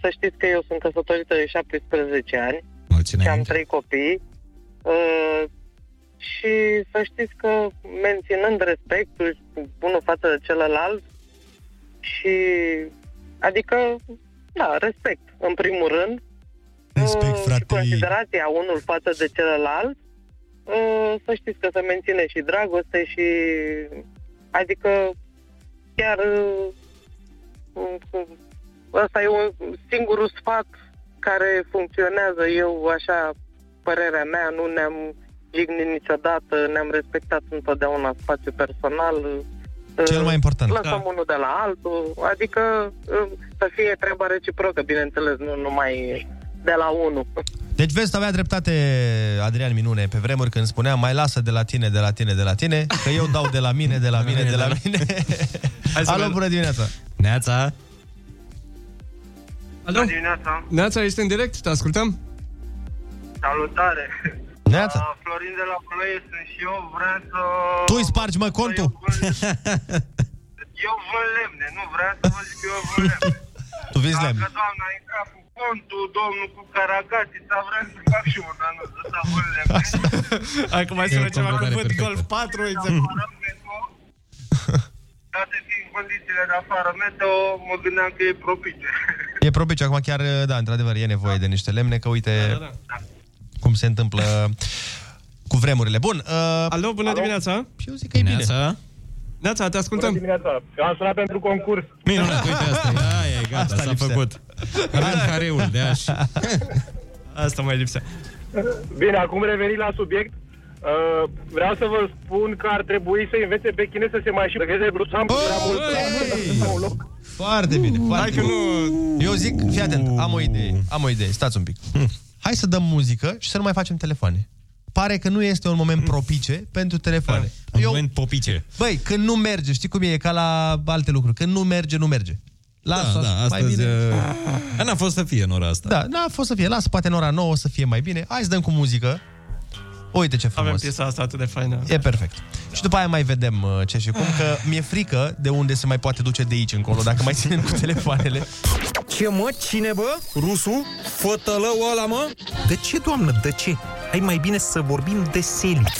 să știți că eu sunt căsătorită de șaptesprezece ani. Mulțumesc. Și am trei copii. Uh, și să știți că, menținând respectul unul față de celălalt, și... Adică, da, respect, în primul rând. Respect, uh, frate. Și considerația unul față de celălalt. Uh, să știți că se menține și dragoste și... Adică, chiar ăsta e un singurul sfat care funcționează, eu așa, părerea mea, nu ne-am jignit niciodată, ne-am respectat întotdeauna spațiul personal. Cel mai important. Lăsăm da. unul de la altul, adică să fie treaba reciprocă, bineînțeles, nu numai de la unul. Deci vezi, avea dreptate Adrian Minune pe vremuri când spunea mai lasă de la tine, de la tine, de la tine, că eu dau de la mine, de la mine, de la mine. Alo, bună dimineața! Neața! Alo? Bună dimineața! Neața, ești în direct? Te ascultăm? Salutare! Neața! Uh, Florin de la Ploiești sunt și eu, vreau să... Tu îi spargi, mă, contul? Eu vând lemne, nu vreau să vă zic că eu vând lemne. Tu vinzi lemne. Dacă doamna e în capul contul domnul cu Caracatița, vreau să fac și un anul ăsta bunele. Acum mai sună ceva cuvânt, golf patru, exact. Date fiind condițiile de afară meteo, mă gândeam că e propice. E propice, acum chiar, da, într-adevăr, e nevoie de niște lemne, că uite da, da, da. cum se întâmplă cu vremurile. Bun. Uh, Alo, bună Alo? dimineața. Și eu zic că e bine. Neața, te ascultăm. Bună dimineața. Am sunat pentru concurs. Minunat, uite asta. Da, e gata, asta s-a lipsea. făcut. Careul de ași. Asta mai lipsea. Bine, acum revenim la subiect. Uh, vreau să vă spun că ar trebui să învețe pe chinezi să se mai și pregăteze brusam oh, prea mult. Hey! Foarte bine. Foarte bine. Nu... Eu zic, fii atent, am o idee. Am o idee, stați un pic. Hmm. Hai să dăm muzică și să nu mai facem telefoane. Pare că nu este un moment propice pentru telefoane. Da, un Eu, moment propice. Băi, când nu merge, știi cum e, e ca la alte lucruri. Când nu merge, nu merge. Lasă, da, da, astăzi... A... N-a fost să fie în ora asta. Da, n-a fost să fie. Lasă, poate în ora nouă o să fie mai bine. Hai să dăm cu muzică. Uite ce frumos. Avem piesa asta atât de faină. E perfect. Da. Și după aia mai vedem ce și cum, că mi-e frică de unde se mai poate duce de aici încolo, dacă mai ținem cu telefoanele. Ce mă? Cine bă? Rusu? Fătălău ăla mă? De ce, doamnă? De ce? Hai mai bine să vorbim de seli.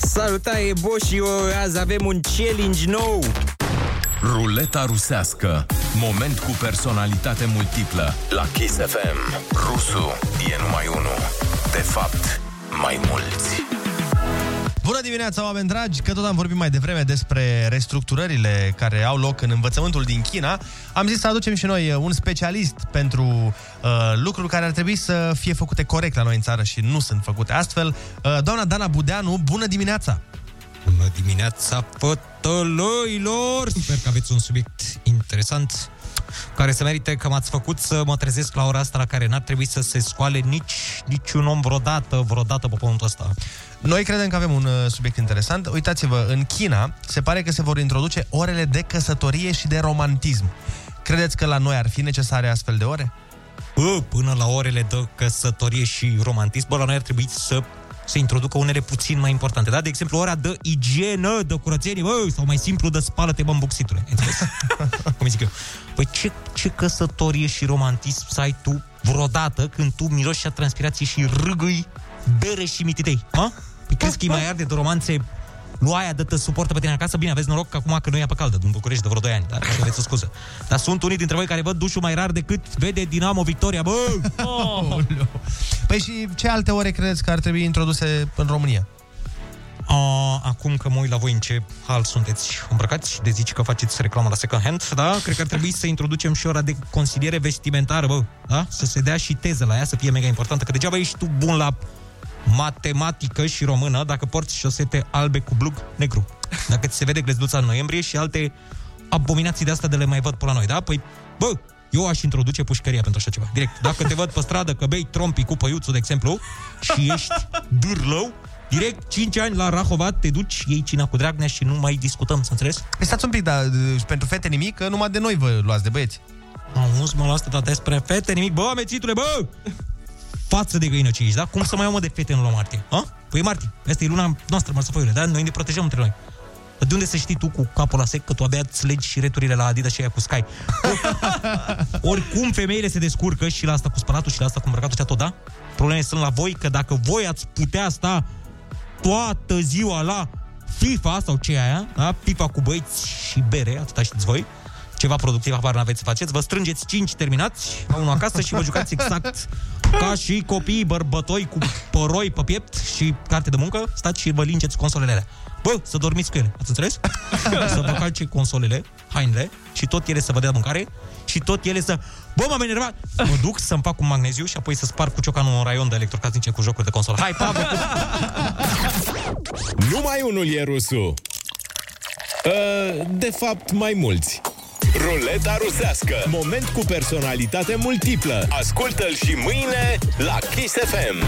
Salutare, boșii! Azi avem un challenge nou! Ruleta rusească. Moment cu personalitate multiplă. La Kiss F M. Rusu e numai unul. De fapt... mai mulți. Bună dimineața, oameni dragi! Că tot am vorbit mai devreme despre restructurările care au loc în învățământul din China, am zis să aducem și noi un specialist pentru uh, lucruri care ar trebui să fie făcute corect la noi în țară și nu sunt făcute astfel. Uh, doamna Dana Budeanu, bună dimineața! Bună dimineața, fătălăilor! Sper că aveți un subiect interesant care se merită că m-ați făcut să mă trezesc la ora asta la care n-ar trebui să se scoale nici, nici un om vreodată, vreodată pe pământul ăsta. Noi credem că avem un uh, subiect interesant. Uitați-vă, în China se pare că se vor introduce orele de căsătorie și de romantism. Credeți că la noi ar fi necesare astfel de ore? Bă, până la orele de căsătorie și romantism, bă, la noi ar trebui să se introducă unele puțin mai importante, da? De exemplu, ora de igienă, de curățenie, bă, sau mai simplu, de spală-te, bă, în buxitule. Cum zic eu? Păi ce, ce căsătorie și romantism să ai tu vreodată când tu miroși a transpirație și râgâi bere și mititei, mă? Păi crezi că e mai arde de romanțe luaia de te suportă pe tine acasă? Bine, aveți noroc că acum că nu e apă caldă din București de vreo doi ani, dar aveți o scuză. Dar sunt unii dintre voi care văd dușul mai rar decât vede Dinamo Victoria, bă! Oh! Păi și ce alte ore credeți că ar trebui introduse în România? A, acum că mă uit la voi în ce hal sunteți îmbrăcați, de zici că faceți reclamă la second hand, da? Cred că ar trebui să introducem și ora de consiliere vestimentară, bă, da? Să se dea și teză la ea, să fie mega importantă, că degeaba ești tu bun la matematică și română dacă porți șosete albe cu blug negru. Dacă ți se vede glezduța în noiembrie și alte abominații de astea de le mai văd pe la noi, da? Păi, bă, eu aș introduce pușcăria pentru așa ceva. Direct, dacă te văd pe stradă că bei trompi cu păiuțul, de exemplu, și ești dârlău, direct cinci ani la Rahovat, te duci, iei cina cu Dragnea și nu mai discutăm, să înțelegi? Stați un pic, dar pentru fete nimic, că numai de noi vă luați de băieți. Auzi, mă, la asta, dar despre fete nimic, bă, mețitule, bă! Față de găină ce ești, da? Cum să mai omă de fete în luna martie? A? Păi e martie. Asta e luna noastră, marsăfoiule, da? Noi ne protejăm între noi. Dar de unde să știi tu cu capul la sec că tu abia îți legi și returile la Adidas și aia cu Sky? Oricum femeile se descurcă și la asta cu spălatul și la asta cu îmbrăcatul și tot, da? Problemele sunt la voi, că dacă voi ați putea sta toată ziua la FIFA sau ce aia, da? FIFA cu băieți și bere, atâta știți voi, ceva productiv, apar n-aveți să faceți, vă strângeți cinci terminați, la unul acasă și vă jucați exact ca și copiii bărbătoi cu păroi pe piept și carte de muncă, stați și vă lingeți consolele alea. Bă, să dormiți cu ele, ați înțeles? Să vă calce consolele, hainele și tot ele să vă dea mâncare și tot ele să... Bă, m-am enervat! Mă duc să-mi fac un magneziu și apoi să spar cu ciocanul un raion de electrocasnice cu jocuri de consolă. Hai, pa! Numai unul e Rusu. Uh, de fapt, mai mulți. Ruleta rusească. Moment cu personalitate multiplă. Ascultă-l și mâine la Kiss F M.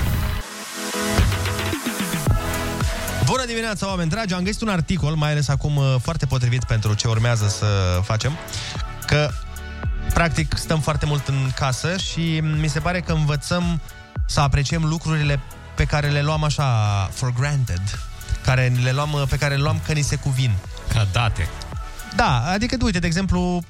Bună dimineața, oameni dragi! Am găsit un articol, mai ales acum foarte potrivit pentru ce urmează să facem, că practic stăm foarte mult în casă și mi se pare că învățăm să apreciem lucrurile pe care le luam așa for granted, care le luam, pe care le luam că ni se cuvin. Ca date. Da, adică, uite, de exemplu,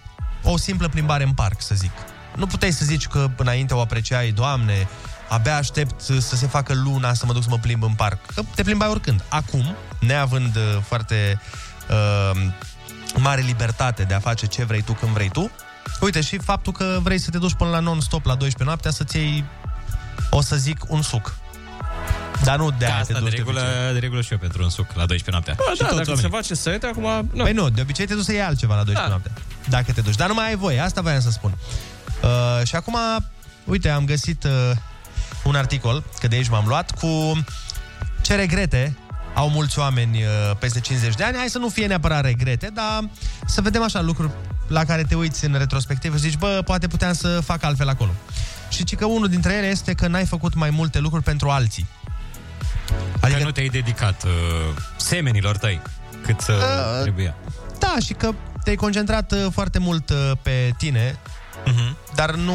o simplă plimbare în parc, să zic. Nu puteai să zici că înainte o apreciai, Doamne, abia aștept să se facă luna, să mă duc să mă plimb în parc. Că te plimbai oricând. Acum, neavând foarte uh, mare libertate de a face ce vrei tu, când vrei tu, uite, și faptul că vrei să te duci până la non-stop la douăsprezece noaptea să-ți iei, o să zic, un suc. Dar nu de asta, de regulă, de regulă și eu pentru un suc la douăsprezece noaptea. Bă, da, dacă se face să iei, acum... Nu. Păi nu, de obicei te duci să iei altceva la douăsprezece da. noaptea, dacă te duci. Dar nu mai ai voie, asta voiam să spun. Uh, și acum, uite, am găsit uh, un articol, că de aici m-am luat, cu ce regrete au mulți oameni uh, peste cincizeci de ani. Hai să nu fie neapărat regrete, dar să vedem așa lucruri la care te uiți în retrospectiv și zici, bă, poate puteam să fac altfel acolo. Și ci că unul dintre ele este că n-ai făcut mai multe lucruri pentru alții. Adică că nu te-ai dedicat uh, semenilor tăi cât uh, uh, trebuia. Da, și că te-ai concentrat uh, foarte mult uh, pe tine, uh-huh. dar nu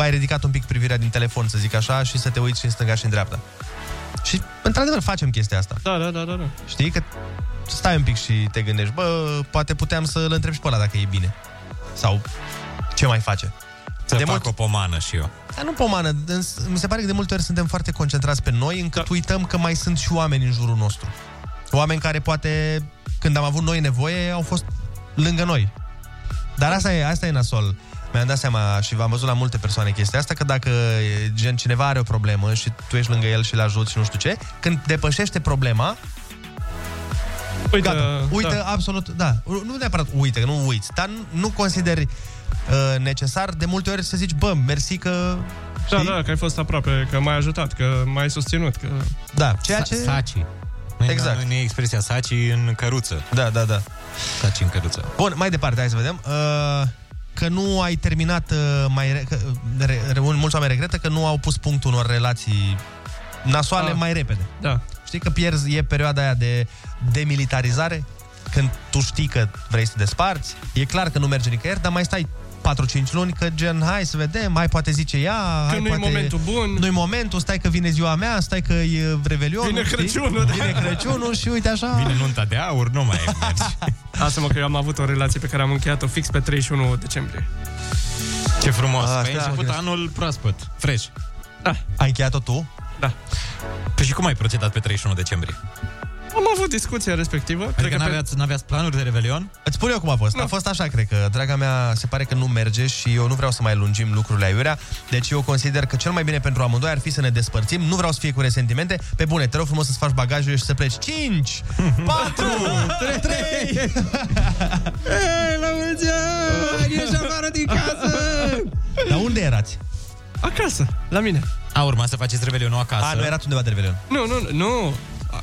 ai ridicat un pic privirea din telefon, să zic așa, și să te uiți și în stânga și în dreapta. Și, într-adevăr, facem chestia asta. Da, da, da, da, da. Știi? Că stai un pic și te gândești, bă, poate puteam să-l întreb și pe ăla dacă e bine. Sau ce mai face. Să de fac mult... o pomană și eu. Dar nu pomană. Mi se pare că de multe ori suntem foarte concentrați pe noi, încât da. uităm că mai sunt și oameni în jurul nostru. Oameni care poate, când am avut noi nevoie, au fost lângă noi. Dar asta e, asta e nasol. Mi-am dat seama și v-am văzut la multe persoane chestia asta, că dacă gen cineva are o problemă și tu ești lângă el și îl ajuți și nu știu ce, când depășește problema, uite, gata, uită da. absolut, da, nu neapărat uită, că nu uiți, dar nu consideri uh, necesar de multe ori să zici, bă, mersi că... Da, da, că ai fost aproape, că m-ai ajutat, că m-ai susținut, că... Da, ceea ce... Saci. Exact. Nu e expresia saci în căruță. Da, da, da. Saci în căruță. Bun, mai departe, hai să vedem... Uh... că nu ai terminat mai că, re, re, mulți oameni regretă că nu au pus punctul unor relații nasoale da. mai repede. Da. Știi că pierzi, e perioada aia de demilitarizare, când tu știi că vrei să desparți, e clar că nu merge nicăieri, dar mai stai patru-cinci luni, că gen, hai să vedem, hai poate zice ea, că hai nu poate... nu-i momentul bun. Nu-i momentul, stai că vine ziua mea, stai că e Revelionul. Vine Crăciunul. Da. Vine Crăciunul și uite așa... Vine nunta de aur, nu mai mergi. Asta mă, că eu am avut o relație pe care am încheiat-o fix pe treizeci și unu decembrie. Ce frumos. A, păi ai început anul proaspăt, fresh. Da. Ai încheiat-o tu? Da. Păi și cum ai procedat pe treizeci și unu decembrie? Am avut discuția respectivă. Adică că n-aveați, pe... n-aveați planuri de Revelion? Îți spun eu cum a fost. No. A fost așa, cred că, draga mea, se pare că nu merge și eu nu vreau să mai lungim lucrurile aiurea. Deci eu consider că cel mai bine pentru amândoi ar fi să ne despărțim. Nu vreau să fie cu resentimente. Pe bune, te rog frumos să-ți faci bagajul și să pleci. cinci, patru, trei, trei Ei, la mulți ani, ieși afară din casă! Dar unde erați? Acasă, la mine. A, urma să faceți Revelionul acasă. A, nu erați undeva de Revelion. Nu, nu, nu.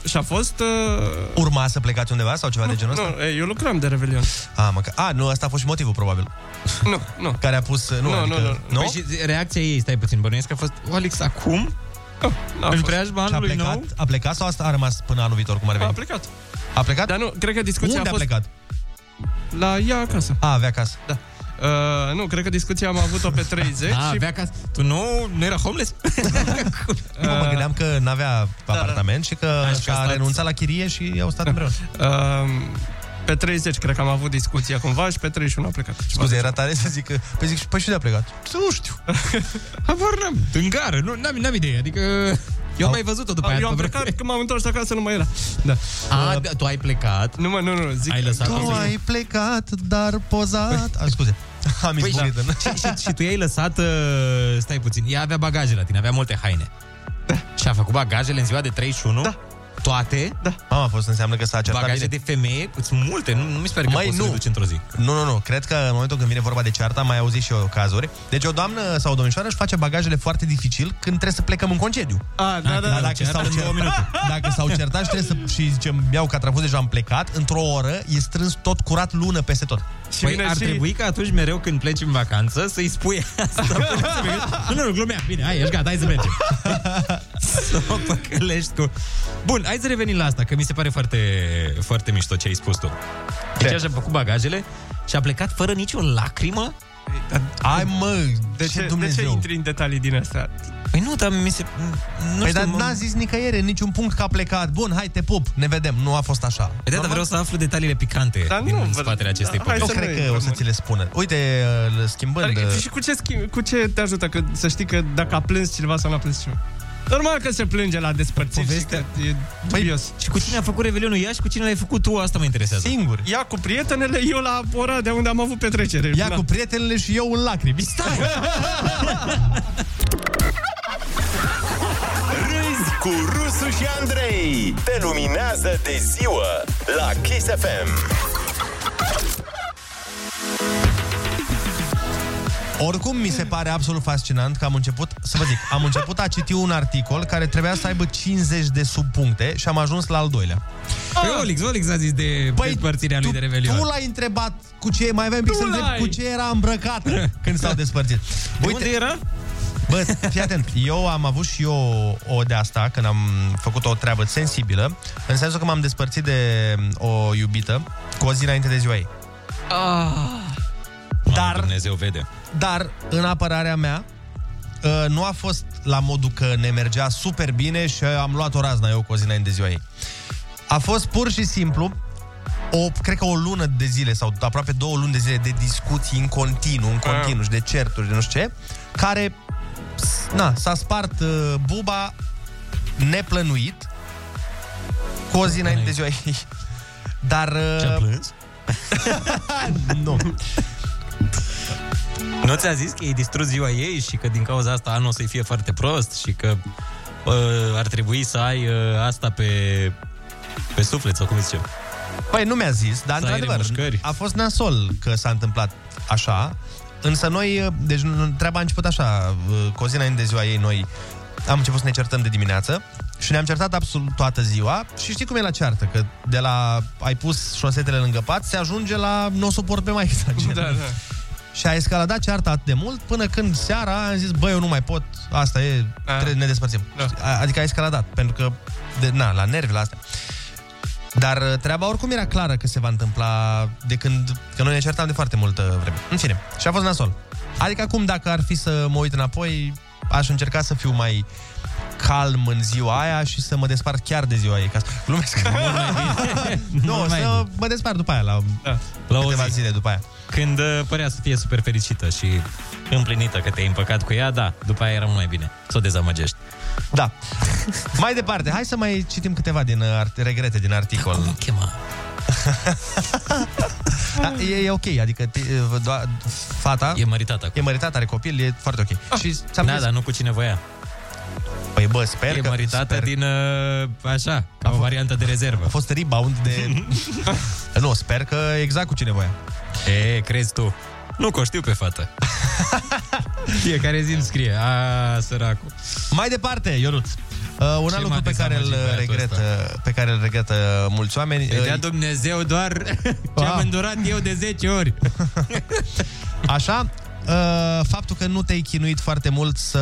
Și a fost... Uh... Urma să plecați undeva sau ceva nu, de genul ăsta? Nu, eu lucram de Revelion. A, mă, a, nu, asta a fost și motivul, probabil. Nu, nu. Care a pus... Nu, nu, adică, nu, nu. nu? Păi și reacția ei, stai puțin, bănuiesc că a fost... Alex, acum? Nu, în preajma anului nou? A plecat sau asta a rămas până anul viitor? Cum ar veni? A plecat. A plecat? Dar nu, cred că discuția Unde a fost... Unde a plecat? La ea acasă. A, avea acasă. Da. Uh, nu, cred că discuția am avut-o pe treizeci. A, și... avea acasă. Tu nu, nu era homeless? Nu, mă gândeam că n-avea da, apartament da. și că a, a renunțat la chirie și au stat împreună. Uh, pe treizeci cred că am avut discuția cumva și pe treizeci și unu a plecat. Scuze, era tare să zic că... Păi zic, păi și de a plecat? Nu știu. Habar n-am. În gară, nu, n-am, n-am idee. Adică... Eu am mai văzut-o după aia. Eu am plecat, când m-am întors acasă nu mai era. Da. A, uh, tu ai plecat. Nu, mă, nu, nu, zic. Ai lăsat tu zic. ai plecat, dar pozat. Păi. Ah, scuze. Am păi izbucnit. Da. Și, și, și tu i-ai lăsat, uh, stai puțin, ea avea bagaje la tine, avea multe haine. Da. Și a făcut bagajele în ziua de treizeci și unu? Da. Toate? Da. Mama, a fost, înseamnă că s-a certat bine. Bagaje de femeie, sunt multe, nu, nu mi se pare că mai poți nu. să le duci într-o zi. Nu, nu, nu, cred că în momentul când vine vorba de ceartă, am mai auzit și eu cazuri. Deci o doamnă sau o domnișoară își face bagajele foarte dificil când trebuie să plecăm în concediu. A, da, da, da, da, dacă s-au certat, dacă s-au certat și trebuie să și zicem, iau catrafuz, deja am plecat, într-o oră e strâns tot curat lună peste tot. Și păi ar și... trebui că atunci mereu când pleci în vacanță să-i spui asta. Nu, nu, nu, glumeam, bine, hai, ești gata, hai să mergem. Să o păcălești cu... Bun, hai să revenim la asta, că mi se pare foarte, foarte mișto ce ai spus tu. Deci așa a făcut bagajele și a plecat fără nicio lacrimă Ai, mă, de ce, ce Dumnezeu? De ce intri în detalii din astea? Păi nu, dar mi se... Nu păi știu, dar mă... n-a zis nicăieri, niciun punct că a plecat. Bun, hai, te pup, ne vedem, nu a fost așa. Păi da, dar vreau să aflu detaliile picante dar din nu, spatele acestei da, povesti. Eu cred că o să ți le spună. Uite, schimbând... Dar, și cu ce, schimb, cu ce te ajută? Că, să știi că dacă a plâns cineva sau n-a plâns cineva. Normal că se plânge la despărțiri povestea... și e dubios. Păi, și cu cine a făcut Revelionul Iași, cu cine l-ai făcut tu, asta mă interesează. Singur. Ea cu prietenele, eu la Oradea, unde am avut petrecere. Ea la... cu prietenele și eu în lacrimi. Stai! Râzi cu Rusu și Andrei. Te luminează de ziua la Kiss F M. Oricum, mi se pare absolut fascinant că am început, să vă zic, am început a citi un articol care trebuia să aibă cincizeci de subpuncte și am ajuns la al doilea. Păi Olix, Olix a zis de despărțirea lui de Revelion. Tu l-ai întrebat cu ce, mai aveam pixel de cu ce era îmbrăcată când s-au despărțit. Uite, unde era? Bă, fii atent, eu am avut și eu o de asta când am făcut o treabă sensibilă, în sensul că m-am despărțit de o iubită cu o zi înainte de ziua ei. Ah. Dar, Dumnezeu vede. Dar, în apărarea mea, nu a fost la modul că ne mergea super bine și am luat o razna eu cu o zi înainte de ziua ei. A fost pur și simplu, o, cred că o lună de zile sau aproape două luni de zile de discuții în continuu, în continuu și de certuri, de nu știu ce, care na, s-a spart uh, buba neplănuit cu o zi înainte de ziua ei. Dar... Uh... Ce-a plâns? Nu... Nu ți-a zis că e distrus ziua ei și că din cauza asta anul o să-i fie foarte prost și că uh, ar trebui să ai uh, asta pe, pe suflet sau cum zice? Păi nu mi-a zis, dar într-adevăr a fost nasol că s-a întâmplat așa, însă noi, deci treaba a început așa, cu o zi înainte de ziua ei noi am început să ne certăm de dimineață și ne-am certat absolut toată ziua și știi cum e la ceartă, că de la ai pus șosetele lângă pat se ajunge la n-o suport pe mai exagerat. Da, da. Și a escaladat cearta atât de mult până când seara am zis, bă, eu nu mai pot, asta e, trebuie, ne despărțim. Da. Adică a escaladat, pentru că, de, na, la nervi, la astea. Dar treaba oricum era clară că se va întâmpla de când, că noi ne certam de foarte multă vreme. În fine, și a fost nasol. Adică acum, dacă ar fi să mă uit înapoi, aș încerca să fiu mai calm în ziua aia și să mă despart chiar de ziua ei. Ca să... Glumesc. Nu, no, să mă despart după aia, la, da. la câteva zi. zile după aia. Când părea să fie super fericită și împlinită că te-ai împăcat cu ea, da, după aia era mult mai bine. Să o dezamăgești. Da. Mai departe, hai să mai citim câteva din art- regrete din articol. Cum o chema? Da, e, e ok, adică te, doa, fata... E măritată. E măritată, are copil, e foarte ok. Ah. Și da, dar nu cu cine voia. Păi bă, sper e că... E măritată sper... din... Așa, ca o variantă de rezervă. A fost rebound de... Nu, sper că exact cu cine voia. E, crezi tu? Nu că o știu pe fată. Fiecare zi îmi scrie. A, săracu. Mai departe, Ionuț. Uh, un alt lucru pe care îl regretă, pe care îl regretă mulți oameni. Pe dea Dumnezeu doar ce-am îndurat eu de zece ori. Așa? Uh, faptul că nu te-ai chinuit foarte mult să...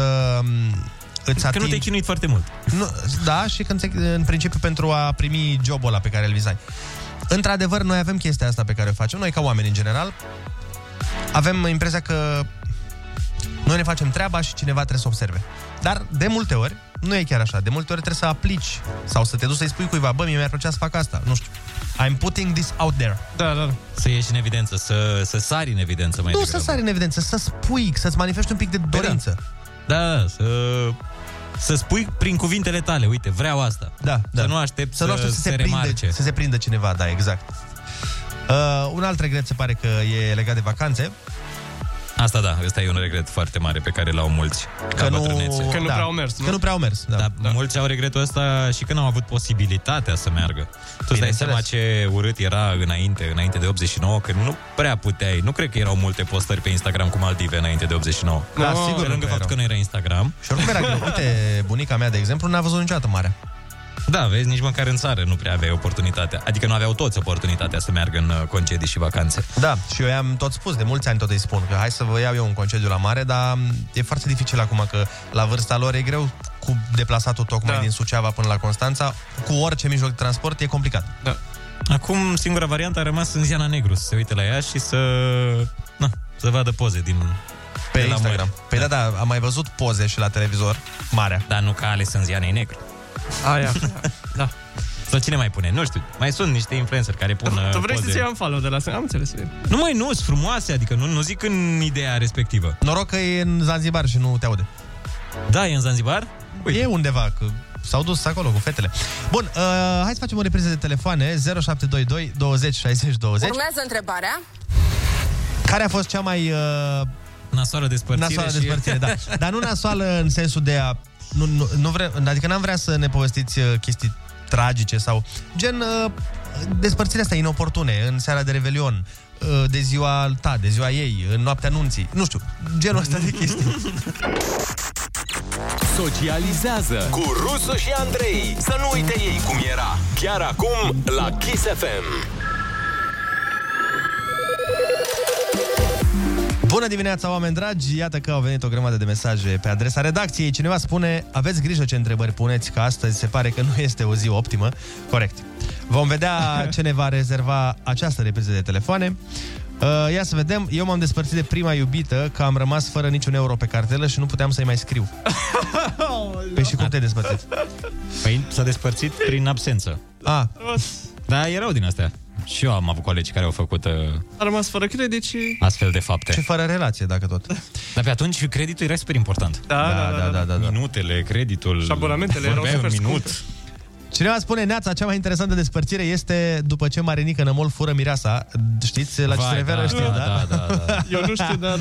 Că atingi. Nu te-ai chinuit foarte mult. Nu, da, și că în principiu pentru a primi jobul ăla pe care îl vizai. Într-adevăr, noi avem chestia asta pe care o facem. Noi, ca oameni în general, avem impresia că noi ne facem treaba și cineva trebuie să observe. Dar, de multe ori, nu e chiar așa. De multe ori trebuie să aplici sau să te duci să-i spui cuiva, bă, mie mi-ar plăcea să fac asta. Nu știu. I'm putting this out there. Da, da. Să ieși în evidență, să, să sari în evidență mai Nu degrabă. Să sari în evidență, să spui, să-ți manifesti un pic de dorință. Da, să, să spui prin cuvintele tale, uite, vreau asta. Da, da. Să nu aștept să, să, să, să se remarce. Prinde, să se prindă cineva, da, exact. Uh, un alt regret se pare că e legat de vacanțe. Asta da, ăsta e un regret foarte mare pe care l-au mulți. Că nu, că nu da. prea au mers. Nu? Că nu prea au mers, da. Dar da. mulți au regretul ăsta și că n-au avut posibilitatea să meargă. Tu îți dai seama ce urât era înainte, înainte de optzeci și nouă, că nu prea puteai. Nu cred că erau multe postări pe Instagram cu Maldive înainte de optzeci și nouă. Da, da sigur. Pe lângă faptul că nu era Instagram. Și oricum era greu. Uite, bunica mea, de exemplu, n-a văzut niciodată marea. Da, vezi, nici măcar în țară nu prea aveai oportunitatea. Adică nu aveau toți oportunitatea să meargă în concedii și vacanțe. Da, și eu i-am tot spus, de mulți ani tot îi spun că hai să vă iau eu un concediu la mare, dar e foarte dificil acum că la vârsta lor e greu cu deplasatul tocmai da. din Suceava până la Constanța. Cu orice mijloc de transport e complicat. Da. Acum singura variantă a rămas în Ziana Negru, să se uite la ea și să Na, să vadă poze din... Pe Instagram. Păi da, da, am mai văzut poze și la televizor. Marea. Dar nu ca ale Sânzianei Negru. Aia, da. Sau cine mai pune? Nu știu. Mai sunt niște influenceri care pun poze. Tu vrei să-ți iau un follow de la Sânziana? Am înțeles. Nu mai nu, sunt frumoase, adică nu, nu zic în ideea respectivă. Noroc că e în Zanzibar și nu te aude. Da, e în Zanzibar? Uite. E undeva, că s-au dus acolo cu fetele. Bun, uh, hai să facem o repriză de telefoane. zero șapte doi doi douăzeci șaizeci douăzeci. Urmează întrebarea. Care a fost cea mai... Uh, nasoală despărțire, nasoală despărțire, da. Dar nu nasoală în sensul de a... Nu, nu, nu vre, adică n-am vrea să ne povestiți chestii tragice sau... Gen, despărțirea asta inoportune, în seara de Revelion, de ziua ta, de ziua ei, în noaptea nunții. Nu știu, genul ăsta de chestii. Socializează cu Rusu și Andrei. Să nu uite ei cum era. Chiar acum la Kiss F M. Bună dimineața, oameni dragi! Iată că au venit o grămadă de mesaje pe adresa redacției. Cineva spune, aveți grijă ce întrebări puneți, că astăzi se pare că nu este o zi optimă. Corect. Vom vedea ce ne va rezerva această repriză de telefoane. Uh, ia să vedem, eu m-am despărțit de prima iubită, că am rămas fără niciun euro pe cartelă și nu puteam să-i mai scriu. Păi și cum te-ai despărțit? Păi s-a despărțit prin absență. Ah. Da, erau din astea. Și eu am avut colegi care au făcut uh, a rămas fără credit și... astfel de fapte. Și fără relație, dacă tot. Dar pe atunci creditul era super important. Da, da, da, da, da, da, da, da. Minutele, creditul. Și abonamentele erau super minut. Scumpe. Cineva spune, neața, cea mai interesantă despărțire este după ce Marinică Nămol fură mireasa. Știți la ce se referă? Da, știu, da, da? Da, da, da. Eu nu știu, dar...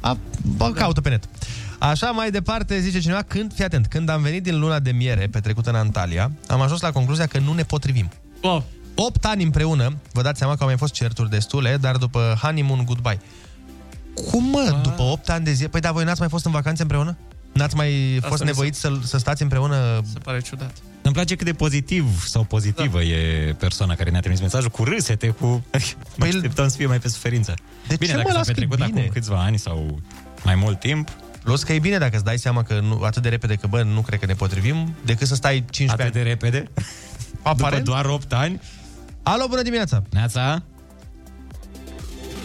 A, bă, da. Caută pe net. Așa mai departe, zice cineva, când, fii atent, când am venit din luna de miere, petrecută în Antalya, am ajuns la concluzia că nu ne potrivim. Wow. opt ani împreună, vă dați seama că au mai fost certuri destule, dar după honeymoon, goodbye. Cum, mă, ah. după opt ani de zi? Păi, dar voi n-ați mai fost în vacanțe împreună? N-ați mai Asta fost nevoiți se... să, să stați împreună? Se pare ciudat. Îmi place cât de pozitiv sau pozitivă da. E persoana care ne-a trimis mesajul, cu râsete, cu... Mă așteptam să fie mai pe suferință. De bine, ce dacă s-a petrecut acum câțiva ani sau mai mult timp... Los că e bine dacă îți dai seama că nu, atât de repede că, bă, nu cred că ne potrivim, decât să stai cincisprezece atât ani. Atât de repede? Aparent. După doar opt ani. Alo, bună dimineața! Neața!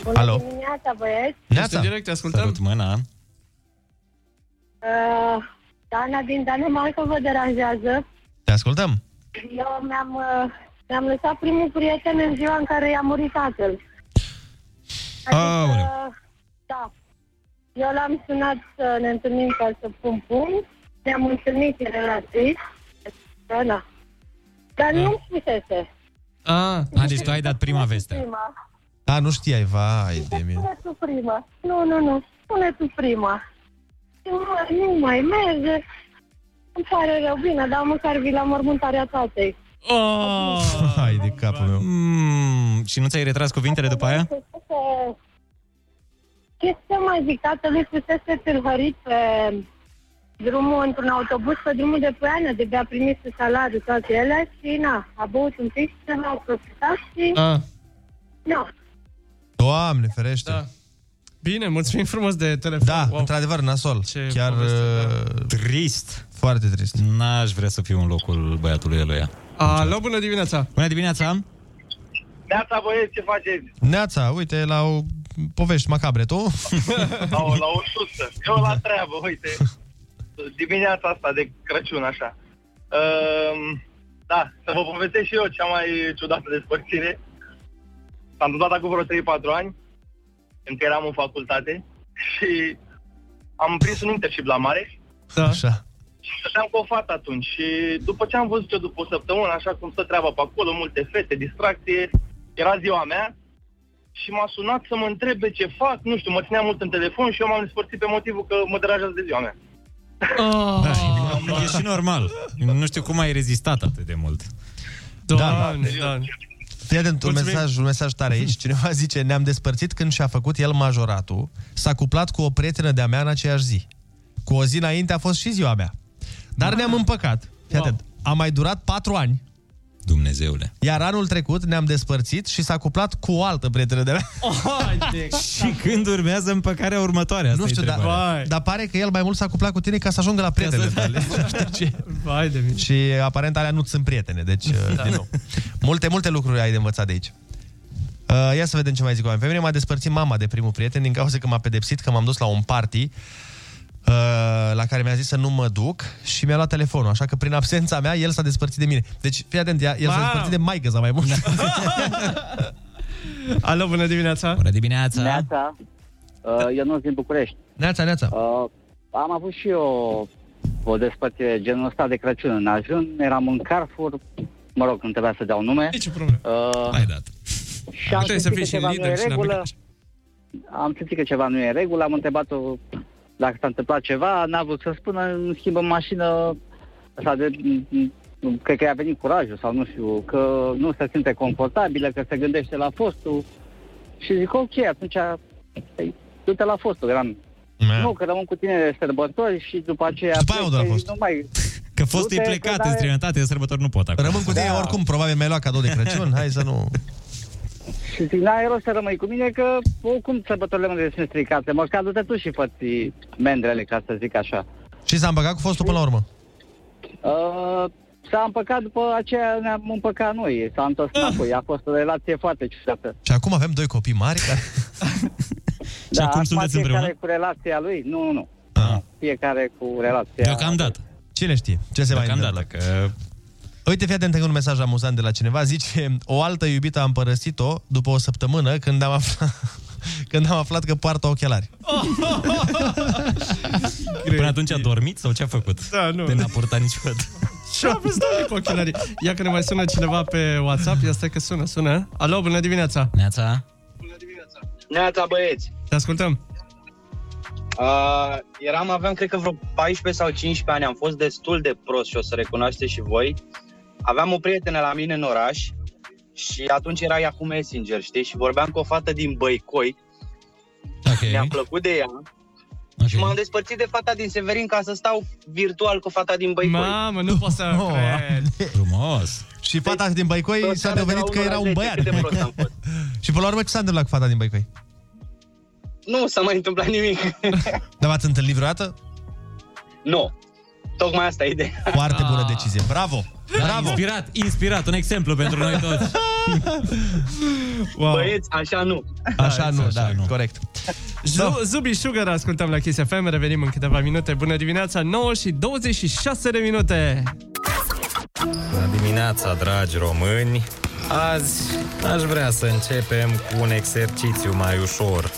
Bună Alo. Dimineața, băieți! Neața! În direct, ascultăm! Salut, mâna! Uh, Dana din Danemarca vă deranjează. Te ascultăm! Eu mi-am, uh, mi-am lăsat primul prieten în ziua în care i-a murit tatăl. Adică, uh, da. Eu l-am sunat să ne întâlnim ca să pun punct. Ne-am întâlnit în relații. Da. Dar da. Nu-mi spusese. Ah, a, deci tu ai dat prima veste. Prima. A, nu știai, vai de mine. Spune tu prima. Nu, nu, nu. Spune tu prima. Nu, nu mai merge. Îmi pare rău, bine, dar măcar vii la mormântarea tatei. Oh, hai de capul meu. Mm, și nu ți-ai retras cuvintele după aia? Ce să mai zic, tatălui fusese tâlhărit pe drumul într-un autobuz, pe drumul de Poiană, de bea primise salariul, toate elea și na, a băut un pic și se l-au profitat și... Ah. Nu. Doamne, ferește! Da. Bine, mulțumim frumos de telefon. Da, wow. Într-adevăr, nasol. Ce chiar poveste, da. Trist. Foarte trist. N-aș vrea să fiu în locul băiatului Eloia. Alo, bună dimineața! Bună dimineața! Neața, băieți, ce faceți? Neața, uite, la o povești macabre, tu? La o, la o sursă. Eu la treabă, uite. Dimineața asta de Crăciun, așa. Uh, da, să vă povestesc și eu cea mai ciudată despărțire. S-a întâmplat acum vreo trei patru ani, încă eram în facultate și am prins un internship la Mareș. Da. Așa. Și stăteam cu o fată atunci și după ce am văzut eu după o săptămână, așa cum stă treaba pe acolo, multe fete, distracție, era ziua mea și m-a sunat să mă întrebe ce fac, nu știu, mă țineam mult în telefon și eu m-am despărțit pe motivul că mă deranjează de ziua mea. Oh, da, e și normal. Nu știu cum ai rezistat atât de mult. Doamne, Doamne. Fii atent, un mesaj, un mesaj tare aici. Cineva zice, ne-am despărțit când și-a făcut el majoratul. S-a cuplat cu o prietenă de-a mea în aceeași zi. Cu o zi înainte a fost și ziua mea. Dar ne-am împăcat. Fii atent, a mai durat patru ani. Dumnezeule. Iar anul trecut ne-am despărțit și s-a cuplat cu o altă prietenă de mea. Și când urmează împăcarea următoare? Asta nu știu, dar da, pare că el mai mult s-a cuplat cu tine ca să ajungă la prietenele tale. Vai de mine. Și aparent alea nu sunt prietene, deci da. Din nou. Multe, multe lucruri ai de învățat de aici. Uh, ia să vedem ce mai zic oameni. Pe mine m-a despărțit mama de primul prieten din cauza că m-a pedepsit că m-am dus la un party uh, la care mi-a zis să nu mă duc și mi-a luat telefonul. Așa că prin absența mea el s-a despărțit de mine. Deci, fii atent, el wow. s-a despărțit de maică-sa mai mult. Alo, bună dimineața! Bună dimineața! Neața! Uh, eu nu-s din București. Neața, neața! Uh, am avut și eu o despărțire genul ăsta de Crăciun în ajun. Eram în Carrefour, mă rog, nu trebuia să dau nume. Nici o problemă. Uh, Hai dat. Și am simțit că ceva nu e în regulă. Am simțit că ceva nu e în regulă. Am întrebat-o dacă s-a întâmplat ceva. N-a vrut să spună. În schimb, în mașină s-a de... Cred că i-a venit curajul sau nu știu, că nu se simte confortabilă, că se gândește la fostul. Și zic, ok, atunci păi, du-te la fostul. Eram, nu, că rămân cu tine de sărbători. Și după aceea după plec, la fost. Nu mai... Că fostul e plecat în străinătate, de sărbători nu pot acum. Rămân cu tine da. Oricum, probabil mi-ai luat cadou de Crăciun. Hai să nu... Și zic, n-ai rost să rămâi cu mine, că cum sărbătorile mele sunt stricate. Mă scă, du-te tu și fă-ți mendrele, ca să zic așa. Și s-a împăcat cu fostul până la urmă? Uh, s-a împăcat, după aceea ne-am împăcat noi. S-a întors înapoi, a fost o relație foarte ciudată. Și acum avem doi copii mari care... Da, și acum sunteți împreună? Fiecare cu relația lui? Nu, nu, nu. Ah. Fiecare cu relația... Deocamdată. Cine știe? Ce se Deocamdată. Mai întâmplă? Că... Uite, fii atent, un mesaj amuzant de la cineva. Zice, o altă iubită am părăsit-o după o săptămână când am aflat, când am aflat că poartă ochelari. Oh, oh, oh, oh. Până atunci a dormit sau ce a făcut? Da, nu. De n-a purtat niciodată. Și-a pus cu ochelarii. Ia că ne mai sună cineva pe WhatsApp. Ia stai că sună, sună. Alo, bună dimineața. Neața. Bună dimineața. Neața, băieți. Te ascultăm. Uh, eram, aveam, cred că vreo paisprezece sau cincisprezece ani. Am fost destul de prost și o să recunoașteți și voi. Aveam o prietenă la mine în oraș și atunci era Yahoo Messenger, știi? Și vorbeam cu o fată din Băicoi. Okay. Mi-a plăcut de ea. Okay. Și m-am despărțit de fata din Severin ca să stau virtual cu fata din Băicoi. Mamă, nu pot să oh, cred. Frumos. Și fata deci, din Băicoi s-a devenit că era un băiat. Și până la urmă ce s-a întâmplat cu fata din Băicoi? Nu s-a mai întâmplat nimic. Dar v-ați întâlnit vreodată? Nu. Tocmai asta e ideea. Foarte bună decizie. Bravo! Bravo. Inspirat, inspirat, un exemplu pentru noi toți. Wow. Băieți, așa nu. Așa da, nu, așa da, nu. Corect. Z- Zubi Sugar ascultăm la Kiss F M, revenim în câteva minute. Bună dimineața, nouă și douăzeci și șase de minute. Bună dimineața, dragi români. Azi aș vrea să începem cu un exercițiu mai ușor.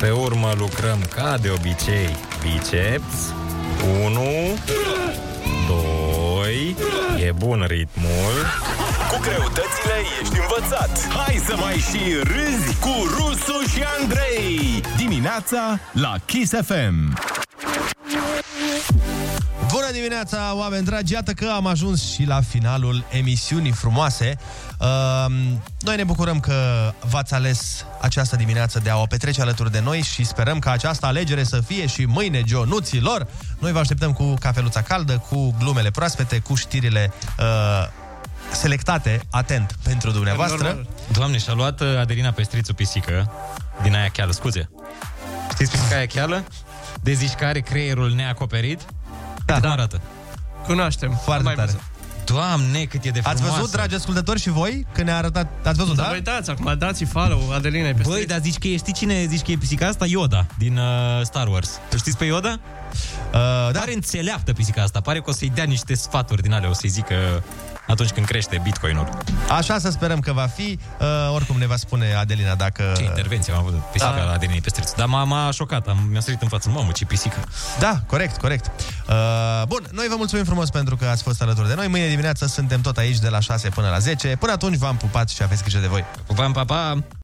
Pe urmă lucrăm ca de obicei biceps. unu, doi, e bun ritmul. Cu greutățile ești învățat. Hai să mai și râzi cu Rusu și Andrei. Dimineața la Kiss F M. Bună dimineața, oameni dragi! Iată că am ajuns și la finalul emisiunii frumoase. Uh, noi ne bucurăm că v-ați ales această dimineață de a o petrece alături de noi și sperăm ca această alegere să fie și mâine, gionuților! Noi vă așteptăm cu cafeluța caldă, cu glumele proaspete, cu știrile... Uh, selectate, atent, pentru dumneavoastră. Normal. Doamne, și-a luat Adelina Pestrițu pisică din aia cheală, scuze. Știți pisica aia cheală? De zici că are creierul neacoperit? Da, da. Arată? Cunoaștem. Foarte mai tare. Buză. Doamne, cât e de frumoasă. Ați văzut, dragi ascultători, și voi? Că ne-a arătat... Ați văzut, da? Vă uitați, acum dați-i follow, Adelina Pestrițu. Băi, dar zici că e, știi cine zici că e pisica asta? Yoda, din uh, Star Wars. Tu știți pe Yoda? Uh, da. Pare înțeleaptă pisica asta. Pare că o să-i dea niște sfaturi din alea, o să-i zică... atunci când crește Bitcoin-ul. Așa să sperăm că va fi. Uh, oricum ne va spune Adelina dacă... Ce intervenție am avut pisica da. La Adelina Pestrițu. Dar m-a, m-a șocat, am, mi-a sărit în față. Mamă, ce pisică! Da, corect, corect. Uh, bun, noi vă mulțumim frumos pentru că ați fost alături de noi. Mâine dimineață suntem tot aici de la șase până la zece. Până atunci v-am pupat și aveți grijă de voi. Pupam, pa, pa!